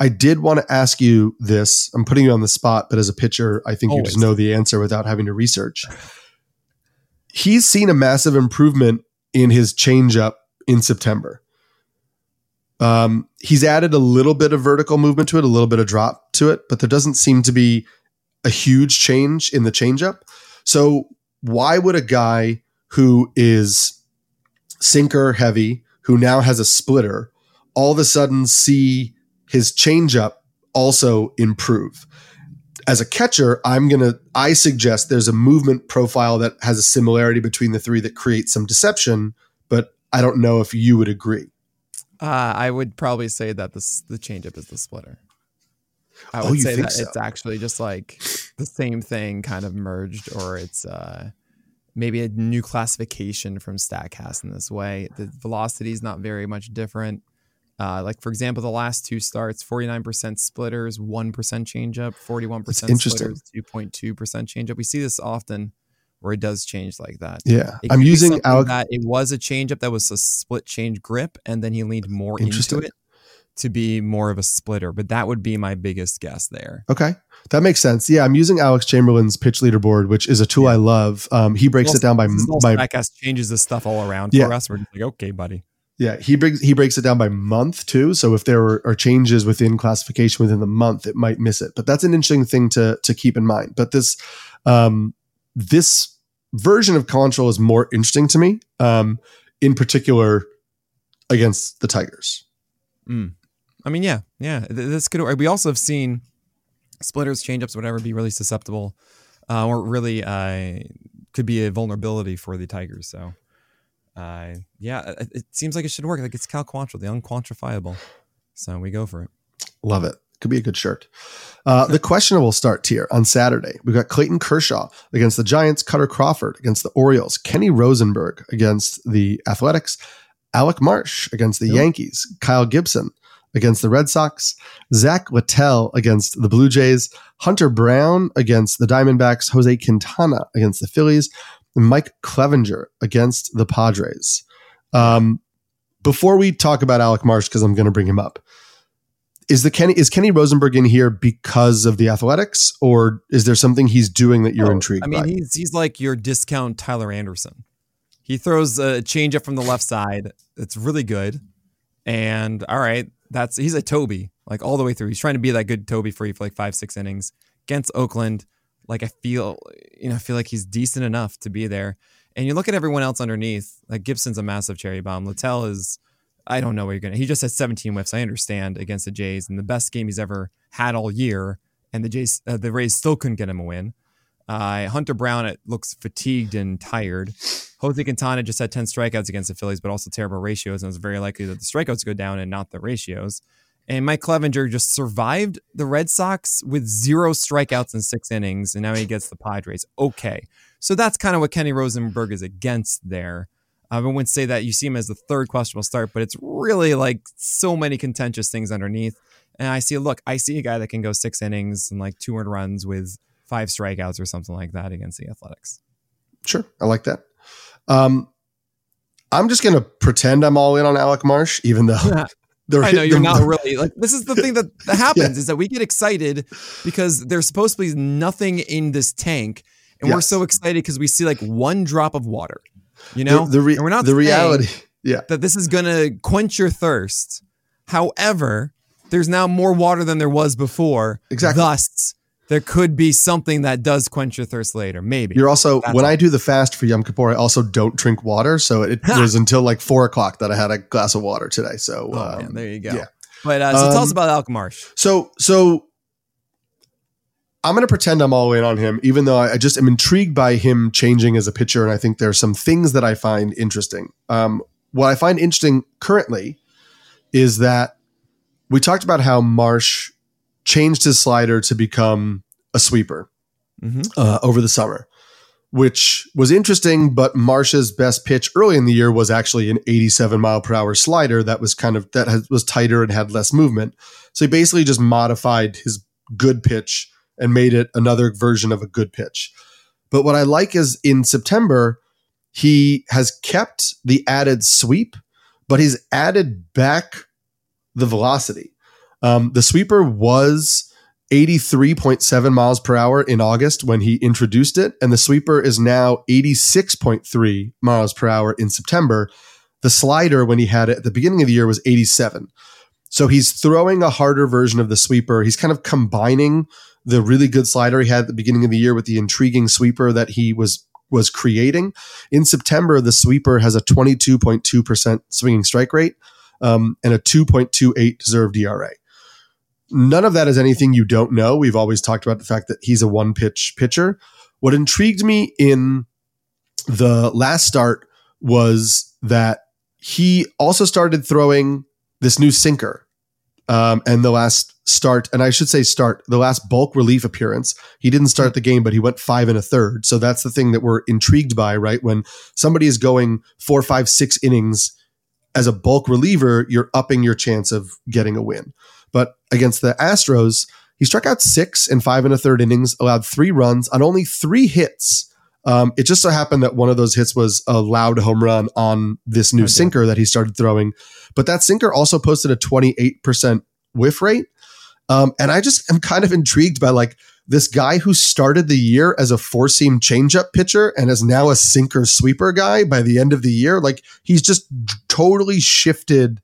want to ask you this. I'm putting you on the spot, but as a pitcher, I think you just know the answer without having to research. He's seen a massive improvement in his changeup in September. He's added a little bit of vertical movement to it, a little bit of drop to it, but there doesn't seem to be a huge change in the changeup. So why would a guy who is sinker heavy, who now has a splitter, all of a sudden see his changeup also improve? As a catcher, I suggest there's a movement profile that has a similarity between the three that creates some deception, but I don't know if you would agree. I would probably say that the changeup is the splitter. I would say that so. It's actually just like the same thing kind of merged, or it's maybe a new classification from Statcast in this way. The velocity is not very much different. Like, for example, the last 2 starts, 49% splitters, 1% changeup, 41% splitters, 2.2% changeup. We see this often where it does change like that. Yeah, I'm using that. It was a changeup that was a split change grip, and then he leaned more into it. to be more of a splitter, but that would be my biggest guess there. Okay. That makes sense. Yeah. I'm using Alex Chamberlain's pitch leaderboard, which is a tool I love. He breaks it down by podcast changes this stuff all around for us. We're just like, okay, buddy. Yeah. He breaks it down by month too. So if there are changes within classification within the month, it might miss it, but that's an interesting thing to keep in mind. But this, this version of control is more interesting to me, in particular against the Tigers. Mm. I mean, yeah. This could. We also have seen splitters, changeups, whatever, be really susceptible, or really could be a vulnerability for the Tigers. So, yeah, it seems like it should work. Like it's Cal Quantrill, the unquantifiable. So we go for it. Love it. Could be a good shirt. The questionable start tier on Saturday. We've got Clayton Kershaw against the Giants, Cutter Crawford against the Orioles, Kenny Rosenberg against the Athletics, Alec Marsh against the Yankees, Kyle Gibson against the Red Sox, Zach Littell against the Blue Jays, Hunter Brown against the Diamondbacks, Jose Quintana against the Phillies, and Mike Clevinger against the Padres. Before we talk about Alec Marsh, because I'm going to bring him up, Is Kenny Rosenberg in here because of the Athletics, or is there something he's doing that you're intrigued by? I mean, by? He's like your discount Tyler Anderson. He throws a changeup from the left side. It's really good. And all right, he's a Toby, like all the way through. He's trying to be that good Toby for you for like 5-6 innings against Oakland. Like I feel like he's decent enough to be there. And you look at everyone else underneath. Like Gibson's a massive cherry bomb. Littell is. I don't know where you're going to. He just had 17 whiffs, I understand, against the Jays, and the best game he's ever had all year. And the Rays still couldn't get him a win. Hunter Brown, it looks fatigued and tired. Jose Quintana just had 10 strikeouts against the Phillies, but also terrible ratios. And it's very likely that the strikeouts go down and not the ratios. And Mike Clevinger just survived the Red Sox with 0 strikeouts in 6 innings. And now he gets the Padres. Okay. So that's kind of what Kenny Rosenberg is against there. I wouldn't say that you see him as the third questionable start, but it's really like so many contentious things underneath. And I see a guy that can go 6 innings and like 2 earned runs with 5 strikeouts or something like that against the Athletics. Sure. I like that. I'm just going to pretend I'm all in on Alec Marsh, even though I know you're not really like, this is the thing that happens is that we get excited because there's supposed to be nothing in this tank. And we're so excited because we see like one drop of water. You know, we're not the reality that this is going to quench your thirst. However, there's now more water than there was before. Exactly. Thus, there could be something that does quench your thirst later. Maybe you're also I do the fast for Yom Kippur, I also don't drink water. So it was until like 4:00 that I had a glass of water today. So man, there you go. Yeah. But so tell us about Alec Marsh. So I'm going to pretend I'm all in on him, even though I just am intrigued by him changing as a pitcher. And I think there are some things that I find interesting. What I find interesting currently is that we talked about how Marsh changed his slider to become a sweeper over the summer, which was interesting. But Marsh's best pitch early in the year was actually an 87-mile-per-hour slider that was was tighter and had less movement. So he basically just modified his good pitch and made it another version of a good pitch. But what I like is in September, he has kept the added sweep, but he's added back the velocity. The sweeper was 83.7 miles per hour in August when he introduced it, and the sweeper is now 86.3 miles per hour in September. The slider, when he had it at the beginning of the year, was 87. So he's throwing a harder version of the sweeper. He's kind of combining the really good slider he had at the beginning of the year with the intriguing sweeper that he was creating. In September, the sweeper has a 22.2% swinging strike rate and a 2.28 deserved ERA. None of that is anything you don't know. We've always talked about the fact that he's a one-pitch pitcher. What intrigued me in the last start was that he also started throwing this new sinker and the last start, and I should say start, the last bulk relief appearance. He didn't start the game, but he went 5 1/3. So that's the thing that we're intrigued by, right? When somebody is going 4, 5, 6 innings as a bulk reliever, you're upping your chance of getting a win. But against the Astros, he struck out 6 in 5 1/3 innings, allowed 3 runs on only 3 hits It just so happened that one of those hits was a loud home run on this new sinker that he started throwing. But that sinker also posted a 28% whiff rate. And I just am kind of intrigued by like this guy who started the year as a four-seam changeup pitcher and is now a sinker sweeper guy by the end of the year. Like he's just totally shifted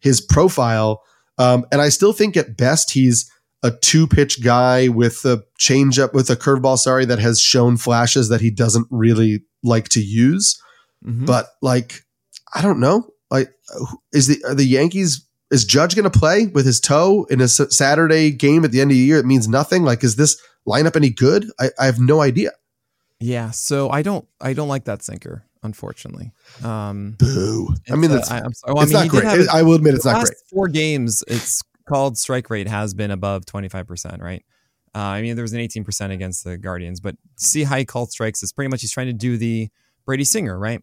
his profile. And I still think at best he's a two-pitch guy with a changeup, with a curveball, that has shown flashes that he doesn't really like to use. But like, I don't know. Like, is the Yankees, is Judge going to play with his toe in a Saturday game at the end of the year? It means nothing. Like, is this lineup any good? I have no idea. Yeah. So I don't like that sinker, unfortunately. Boo. I mean, it's not great. I will admit it's not great. Four games. It's called strike rate has been above 25%, right? I mean, there was an 18% against the Guardians, but see how he called strikes is pretty much he's trying to do the Brady Singer, right?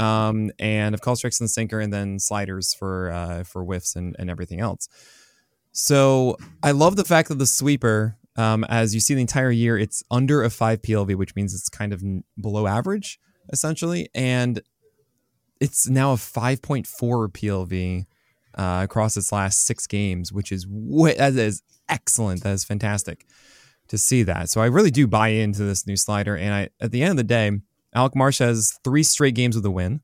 And of call strikes and the sinker and then sliders for whiffs and everything else. So I love the fact that the sweeper, as you see the entire year, it's under a five PLV, which means it's kind of below average essentially. And it's now a 5.4 PLV, across its last six games, which is that is excellent. That is fantastic to see that. So I really do buy into this new slider. And I, at the end of the day, Alec Marsh has three straight games with a win.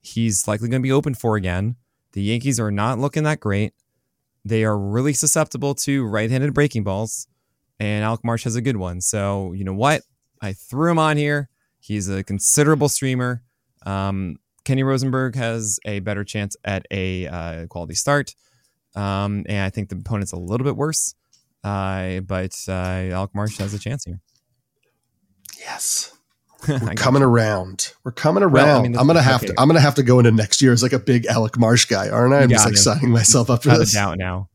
He's likely going to be open for again. The Yankees are not looking that great. They are really susceptible to right-handed breaking balls, and Alec Marsh has a good one. So, you know what? I threw him on here. He's a considerable streamer. Kenny Rosenberg has a better chance at a quality start, and I think the opponent's a little bit worse, but Alec Marsh has a chance here. Yes. We're coming around. Well, I mean, I'm gonna have to go into next year as like a big Alec Marsh guy, aren't I? I'm just like signing myself up for this. Doubt now.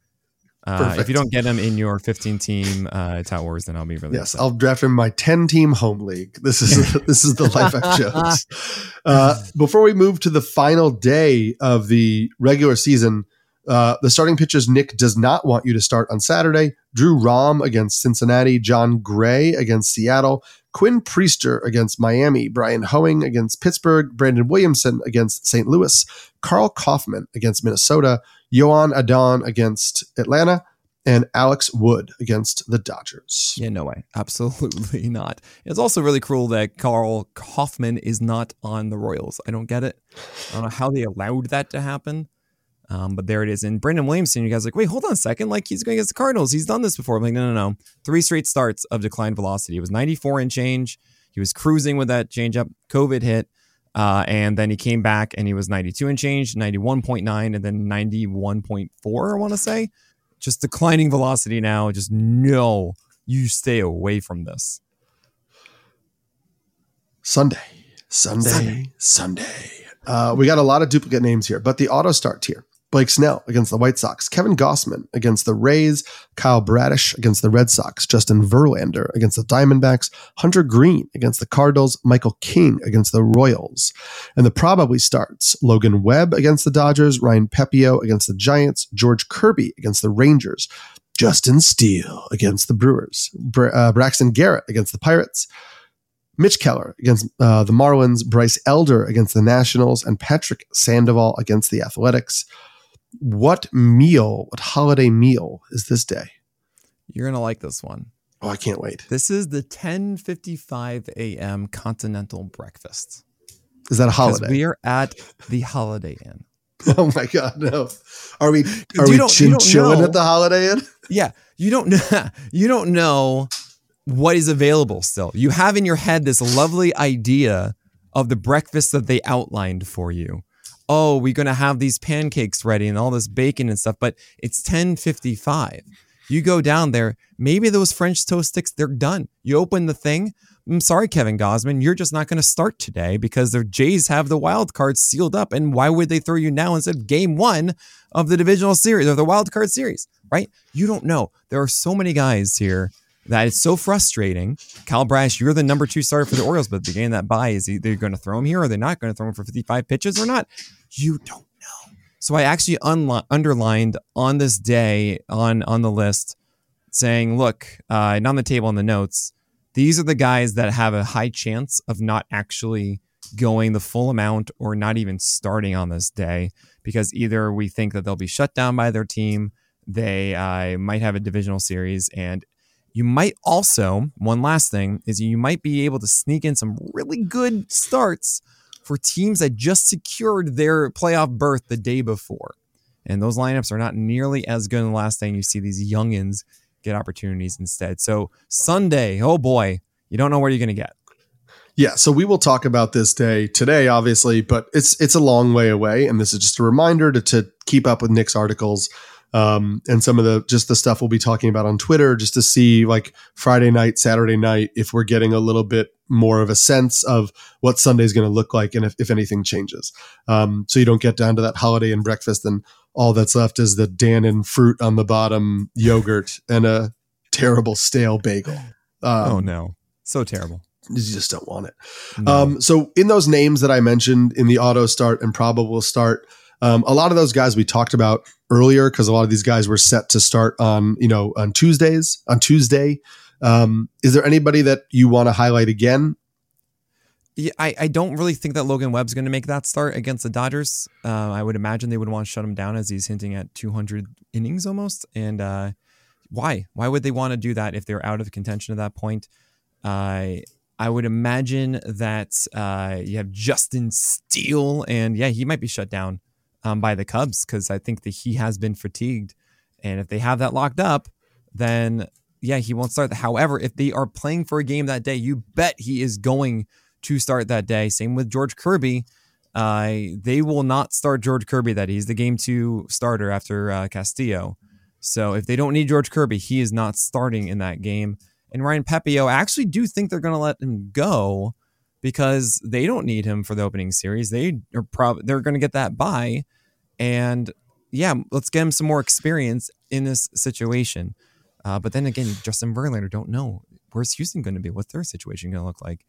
If you don't get him in your 15-team Tout Wars, then I'll be really upset. I'll draft him in my 10-team home league. This is the life I've chose. Before we move to the final day of the regular season, the starting pitchers Nick does not want you to start on Saturday: Drew Rahm against Cincinnati, John Gray against Seattle, Quinn Priester against Miami, Brian Hoeing against Pittsburgh, Brandon Williamson against St. Louis, Carl Kaufman against Minnesota, Yoan Adon against Atlanta, and Alex Wood against the Dodgers. Yeah, no way. Absolutely not. It's also really cruel that Carl Kaufman is not on the Royals. I don't get it. I don't know how they allowed that to happen. But there it is. And Brandon Williamson, you guys are like, wait, hold on a second. Like, he's going against the Cardinals. He's done this before. I'm like, no. Three straight starts of declined velocity. It was 94 and change. He was cruising with that changeup. COVID hit. And then he came back and he was 92 and change, 91.9, and then 91.4, I want to say. Just declining velocity now. Just no, you stay away from this. Sunday. We got a lot of duplicate names here, but the auto start tier. Blake Snell against the White Sox, Kevin Gausman against the Rays, Kyle Bradish against the Red Sox, Justin Verlander against the Diamondbacks, Hunter Green against the Cardinals, Michael King against the Royals. And the probably starts: Logan Webb against the Dodgers, Ryan Pepio against the Giants, George Kirby against the Rangers, Justin Steele against the Brewers, Braxton Garrett against the Pirates, Mitch Keller against the Marlins, Bryce Elder against the Nationals, and Patrick Sandoval against the Athletics. What holiday meal is this day? You're going to like this one. Oh, I can't wait. This is the 10:55 a.m. Continental breakfast. Is that a holiday? We are at the Holiday Inn. Oh my God, no. Are we chilling at the Holiday Inn? Yeah. You don't know what is available still. You have in your head this lovely idea of the breakfast that they outlined for you. Oh, we're going to have these pancakes ready and all this bacon and stuff, but it's 10:55. You go down there, maybe those French toast sticks, they're done. You open the thing. I'm sorry, Kevin Gausman, you're just not going to start today because the Jays have the wild card sealed up. And why would they throw you now instead of game one of the divisional series or the wild card series, right? You don't know. There are so many guys here. That is so frustrating. Kyle Bradish, you're the number two starter for the Orioles, but the game that bye is either going to throw him here or they're not going to throw him for 55 pitches or not. You don't know. So I actually underlined on this day on the list saying, look, and on the table in the notes, These are the guys that have a high chance of not actually going the full amount or not even starting on this day, because either we think that they'll be shut down by their team, they might have a divisional series, and you might also, one last thing, is you might be able to sneak in some really good starts for teams that just secured their playoff berth the day before. And those lineups are not nearly as good in the last day. You see these youngins get opportunities instead. So Sunday, oh boy, you don't know where you're going to get. Yeah, so we will talk about this day today, obviously, but it's a long way away. And this is just a reminder to keep up with Nick's articles. And some of the stuff we'll be talking about on Twitter, just to see like Friday night, Saturday night, if we're getting a little bit more of a sense of what Sunday's going to look like and if anything changes. So you don't get down to that holiday and breakfast and all that's left is the Dannon fruit on the bottom, yogurt, and a terrible stale bagel. Oh no. So terrible. You just don't want it. No. So in those names that I mentioned in the auto start and probable start, a lot of those guys we talked about earlier, because a lot of these guys were set to start on Tuesdays, on Tuesday. Is there anybody that you want to highlight again? Yeah, I don't really think that Logan Webb's going to make that start against the Dodgers. I would imagine they would want to shut him down, as he's hinting at 200 innings almost. And why? Why would they want to do that if they're out of contention at that point? I would imagine that you have Justin Steele, and yeah, he might be shut down by the Cubs, because I think that he has been fatigued, and if they have that locked up, then yeah, he won't start. However, if they are playing for a game that day, you bet he is going to start that day. Same with George Kirby. They will not start George Kirby that day. He's the game two starter after Castillo. So if they don't need George Kirby, he is not starting in that game. And Ryan Pepio, I actually do think they're going to let him go, because they don't need him for the opening series. They are they're going to get that bye, and yeah, let's get him some more experience in this situation. But then again, Justin Verlander, don't know where's Houston going to be, what's their situation going to look like.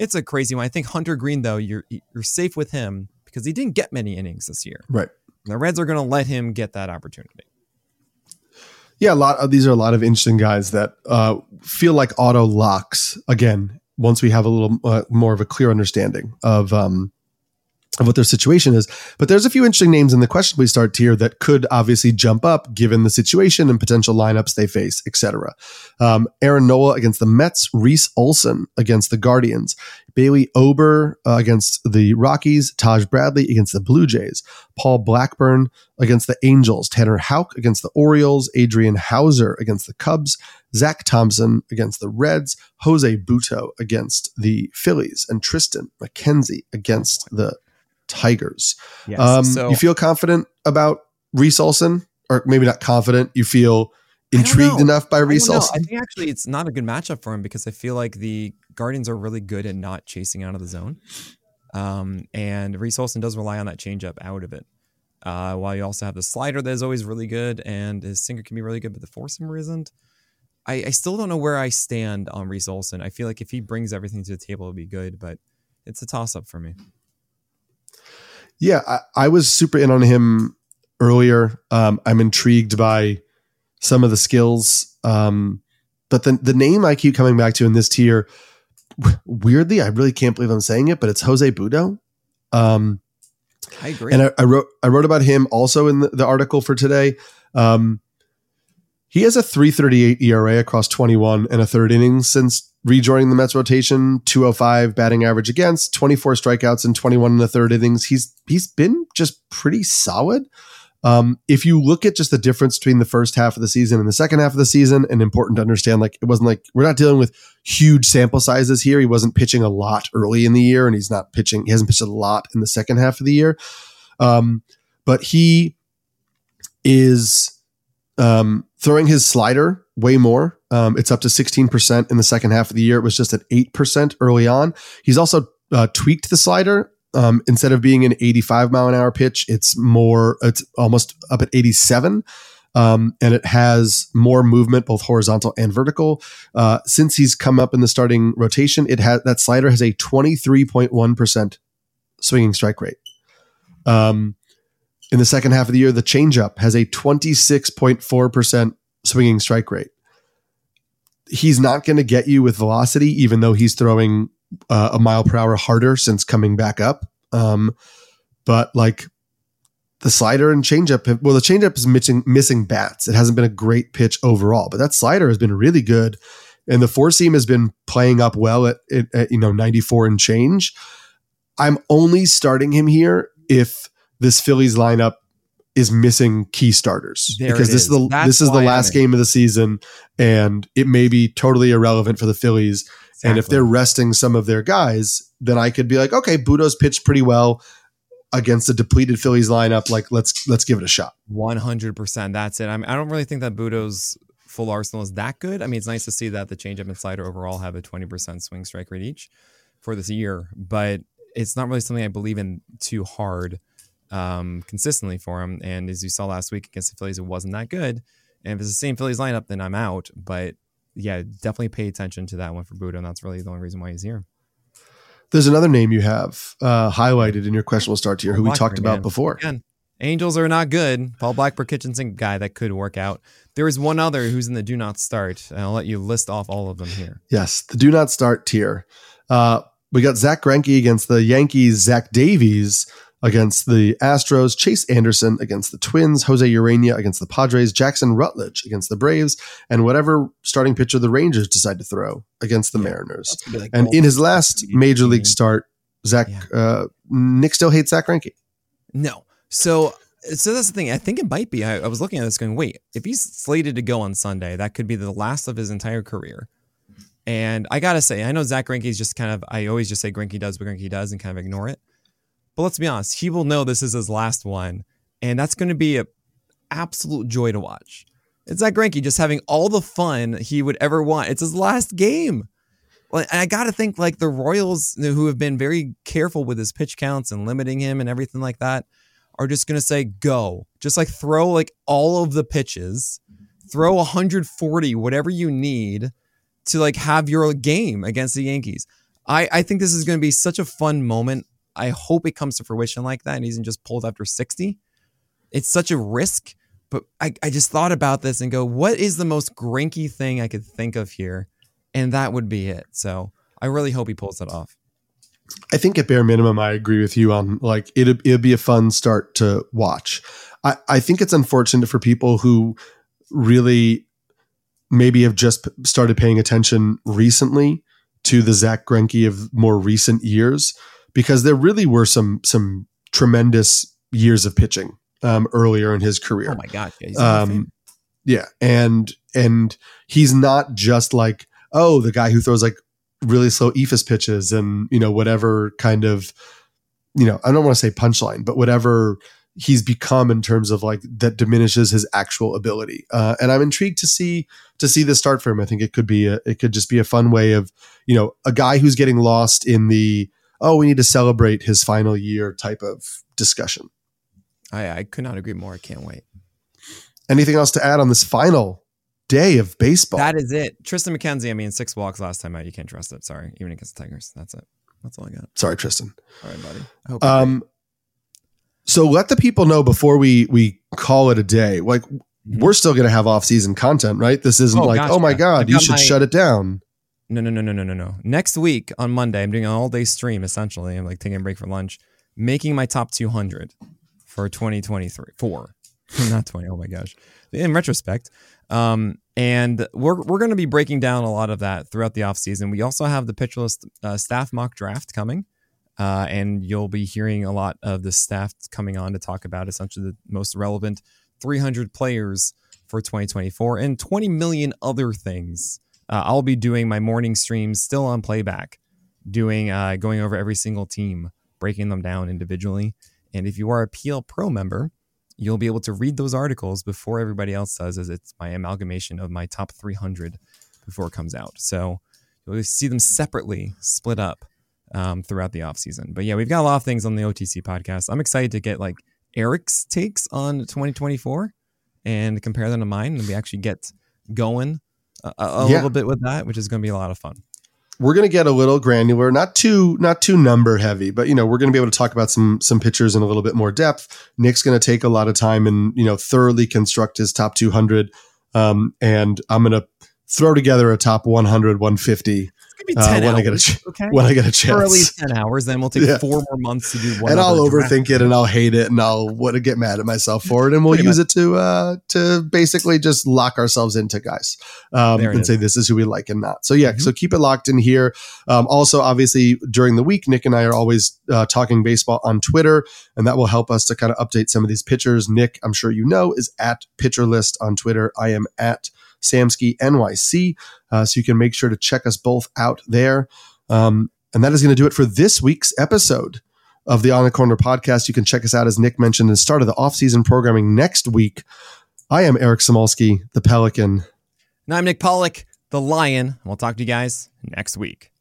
It's a crazy one. I think Hunter Green, though, you're safe with him because he didn't get many innings this year. Right. And the Reds are going to let him get that opportunity. Yeah, these are a lot of interesting guys that feel like auto locks again. Once we have a little more of a clear understanding of what their situation is. But there's a few interesting names in the question we start here that could obviously jump up given the situation and potential lineups they face, etc. Aaron Nola against the Mets, Reese Olson against the Guardians, Bailey Ober against the Rockies, Taj Bradley against the Blue Jays, Paul Blackburn against the Angels, Tanner Houck against the Orioles, Adrian Houser against the Cubs, Zach Thompson against the Reds, Jose Buto against the Phillies, and Tristan McKenzie against the Tigers. Yes, so you feel confident about Reese Olson? Or maybe not confident, you feel intrigued enough by Reese Olson? I think actually it's not a good matchup for him, because I feel like the Guardians are really good at not chasing out of the zone. And Reese Olson does rely on that changeup out of it. While you also have the slider that is always really good, and his sinker can be really good, but the four-seamer isn't. I still don't know where I stand on Reese Olson. I feel like if he brings everything to the table, it'll be good, but it's a toss-up for me. Yeah, I was super in on him earlier. I'm intrigued by some of the skills, but the name I keep coming back to in this tier, weirdly, I really can't believe I'm saying it, but it's Jose Budo. I agree. And I wrote about him also in the article for today. He has a 3.38 ERA across 21 and a third innings since rejoining the Mets rotation, 205 batting average against, 24 strikeouts and 21 and a third innings. He's been just pretty solid. If you look at just the difference between the first half of the season and the second half of the season, and important to understand, like it wasn't like we're not dealing with huge sample sizes here. He wasn't pitching a lot early in the year, and he hasn't pitched a lot in the second half of the year. But he is throwing his slider way more. It's up to 16% in the second half of the year. It was just at 8% early on. He's also tweaked the slider. Instead of being an 85 mile an hour pitch, it's almost up at 87. And it has more movement, both horizontal and vertical. Since he's come up in the starting rotation, that slider has a 23.1% swinging strike rate. In the second half of the year, the changeup has a 26.4% swinging strike rate. he's not going to get you with velocity, even though he's throwing a mile per hour harder since coming back up. But like the slider and changeup, well, the changeup is missing bats. It hasn't been a great pitch overall, but that slider has been really good. And the four seam has been playing up well at 94 and change. I'm only starting him here if this Phillies lineup is missing key starters, because this is the last game of the season, and it may be totally irrelevant for the Phillies. Exactly. And if they're resting some of their guys, then I could be like, okay, Budo's pitched pretty well against a depleted Phillies lineup. Like, let's give it a shot. 100%. That's it. I mean, I don't really think that Budo's full arsenal is that good. I mean, it's nice to see that the changeup and slider overall have a 20% swing strike rate each for this year, but it's not really something I believe in too hard consistently for him. And as you saw last week against the Phillies, it wasn't that good. And if it's the same Phillies lineup, then I'm out. But yeah, definitely pay attention to that one for Budo, and that's really the only reason why he's here. There's another name you have highlighted in your questionable start tier, who we talked about before. Again, Angels are not good. Paul Blackburn, kitchen sink guy that could work out. There is one other who's in the do not start, and I'll let you list off all of them here. Yes, the do not start tier. We got Zach Greinke against the Yankees, Zach Davies against the Astros, Chase Anderson against the Twins, Jose Urania against the Padres, Jackson Rutledge against the Braves, and whatever starting pitcher the Rangers decide to throw against the Mariners. Like, and in his last major league start, Nick still hates Zach Greinke. No. So that's the thing. I think it might be. I was looking at this going, wait, if he's slated to go on Sunday, that could be the last of his entire career. And I got to say, I know Zach Greinke's just kind of, I always just say Greinke does what Greinke does and kind of ignore it. But let's be honest, he will know this is his last one, and that's going to be an absolute joy to watch. It's Zach Greinke just having all the fun he would ever want. It's his last game. And I got to think, like, the Royals, who have been very careful with his pitch counts and limiting him and everything like that, are just going to say, go. Just, like, throw, like, all of the pitches. Throw 140, whatever you need to, like, have your game against the Yankees. I think this is going to be such a fun moment. I hope it comes to fruition like that and he isn't just pulled after 60. It's such a risk, but I just thought about this and go, what is the most Greinke thing I could think of here? And that would be it. So I really hope he pulls it off. I think at bare minimum, I agree with you on, like, it'd be a fun start to watch. I think it's unfortunate for people who really maybe have just started paying attention recently to the Zach Greinke of more recent years, because there really were some tremendous years of pitching earlier in his career. Oh my God. Yeah, and he's not just like, oh, the guy who throws like really slow EFIS pitches and, you know, whatever kind of, you know, I don't want to say punchline, but whatever he's become in terms of like that diminishes his actual ability. And I'm intrigued to see this start for him. I think it could be it could just be a fun way of, you know, a guy who's getting lost in the, oh, we need to celebrate his final year type of discussion. I could not agree more. I can't wait. Anything else to add on this final day of baseball? That is it. Tristan McKenzie, 6 walks last time out. You can't trust it. Sorry. Even against the Tigers. That's it. That's all I got. Sorry, Tristan. All right, buddy. I hope so let the people know before we call it a day, like, we're still going to have off-season content, right? This isn't God, you should shut it down. No. Next week on Monday, I'm doing an all-day stream, essentially. I'm like taking a break for lunch, making my top 200 for 2024. Not 20. Oh my gosh. In retrospect. And we're going to be breaking down a lot of that throughout the off season. We also have the pitch list staff mock draft coming. And you'll be hearing a lot of the staff coming on to talk about essentially the most relevant 300 players for 2024 and 20 million other things. I'll be doing my morning streams still on playback, going over every single team, breaking them down individually. And if you are a PL Pro member, you'll be able to read those articles before everybody else does, as it's my amalgamation of my top 300 before it comes out. So you'll see them separately split up throughout the offseason. But yeah, we've got a lot of things on the OTC podcast. I'm excited to get like Eric's takes on 2024 and compare them to mine. And we actually get going a little bit with that, which is going to be a lot of fun. We're going to get a little granular, not too number heavy, but, you know, we're going to be able to talk about some pitchers in a little bit more depth. Nick's going to take a lot of time and, you know, thoroughly construct his top 200. And I'm going to throw together a top 100, 150 when I get a chance. For at least 10 hours, then we'll take 4 more months to do one. And I'll overthink it and I'll hate it and I'll get mad at myself for it. And we'll use it to basically just lock ourselves into guys and say this is who we like and not. So so keep it locked in here. Also, obviously, during the week, Nick and I are always talking baseball on Twitter, and that will help us to kind of update some of these pitchers. Nick, I'm sure you know, is at PitcherList on Twitter. I am at Samsky NYC. So you can make sure to check us both out there. And that is going to do it for this week's episode of the On the Corner podcast. You can check us out, as Nick mentioned, and start of the off-season programming next week. I am Eric Samulski, the Pelican. And I'm Nick Pollock, the Lion. And we'll talk to you guys next week.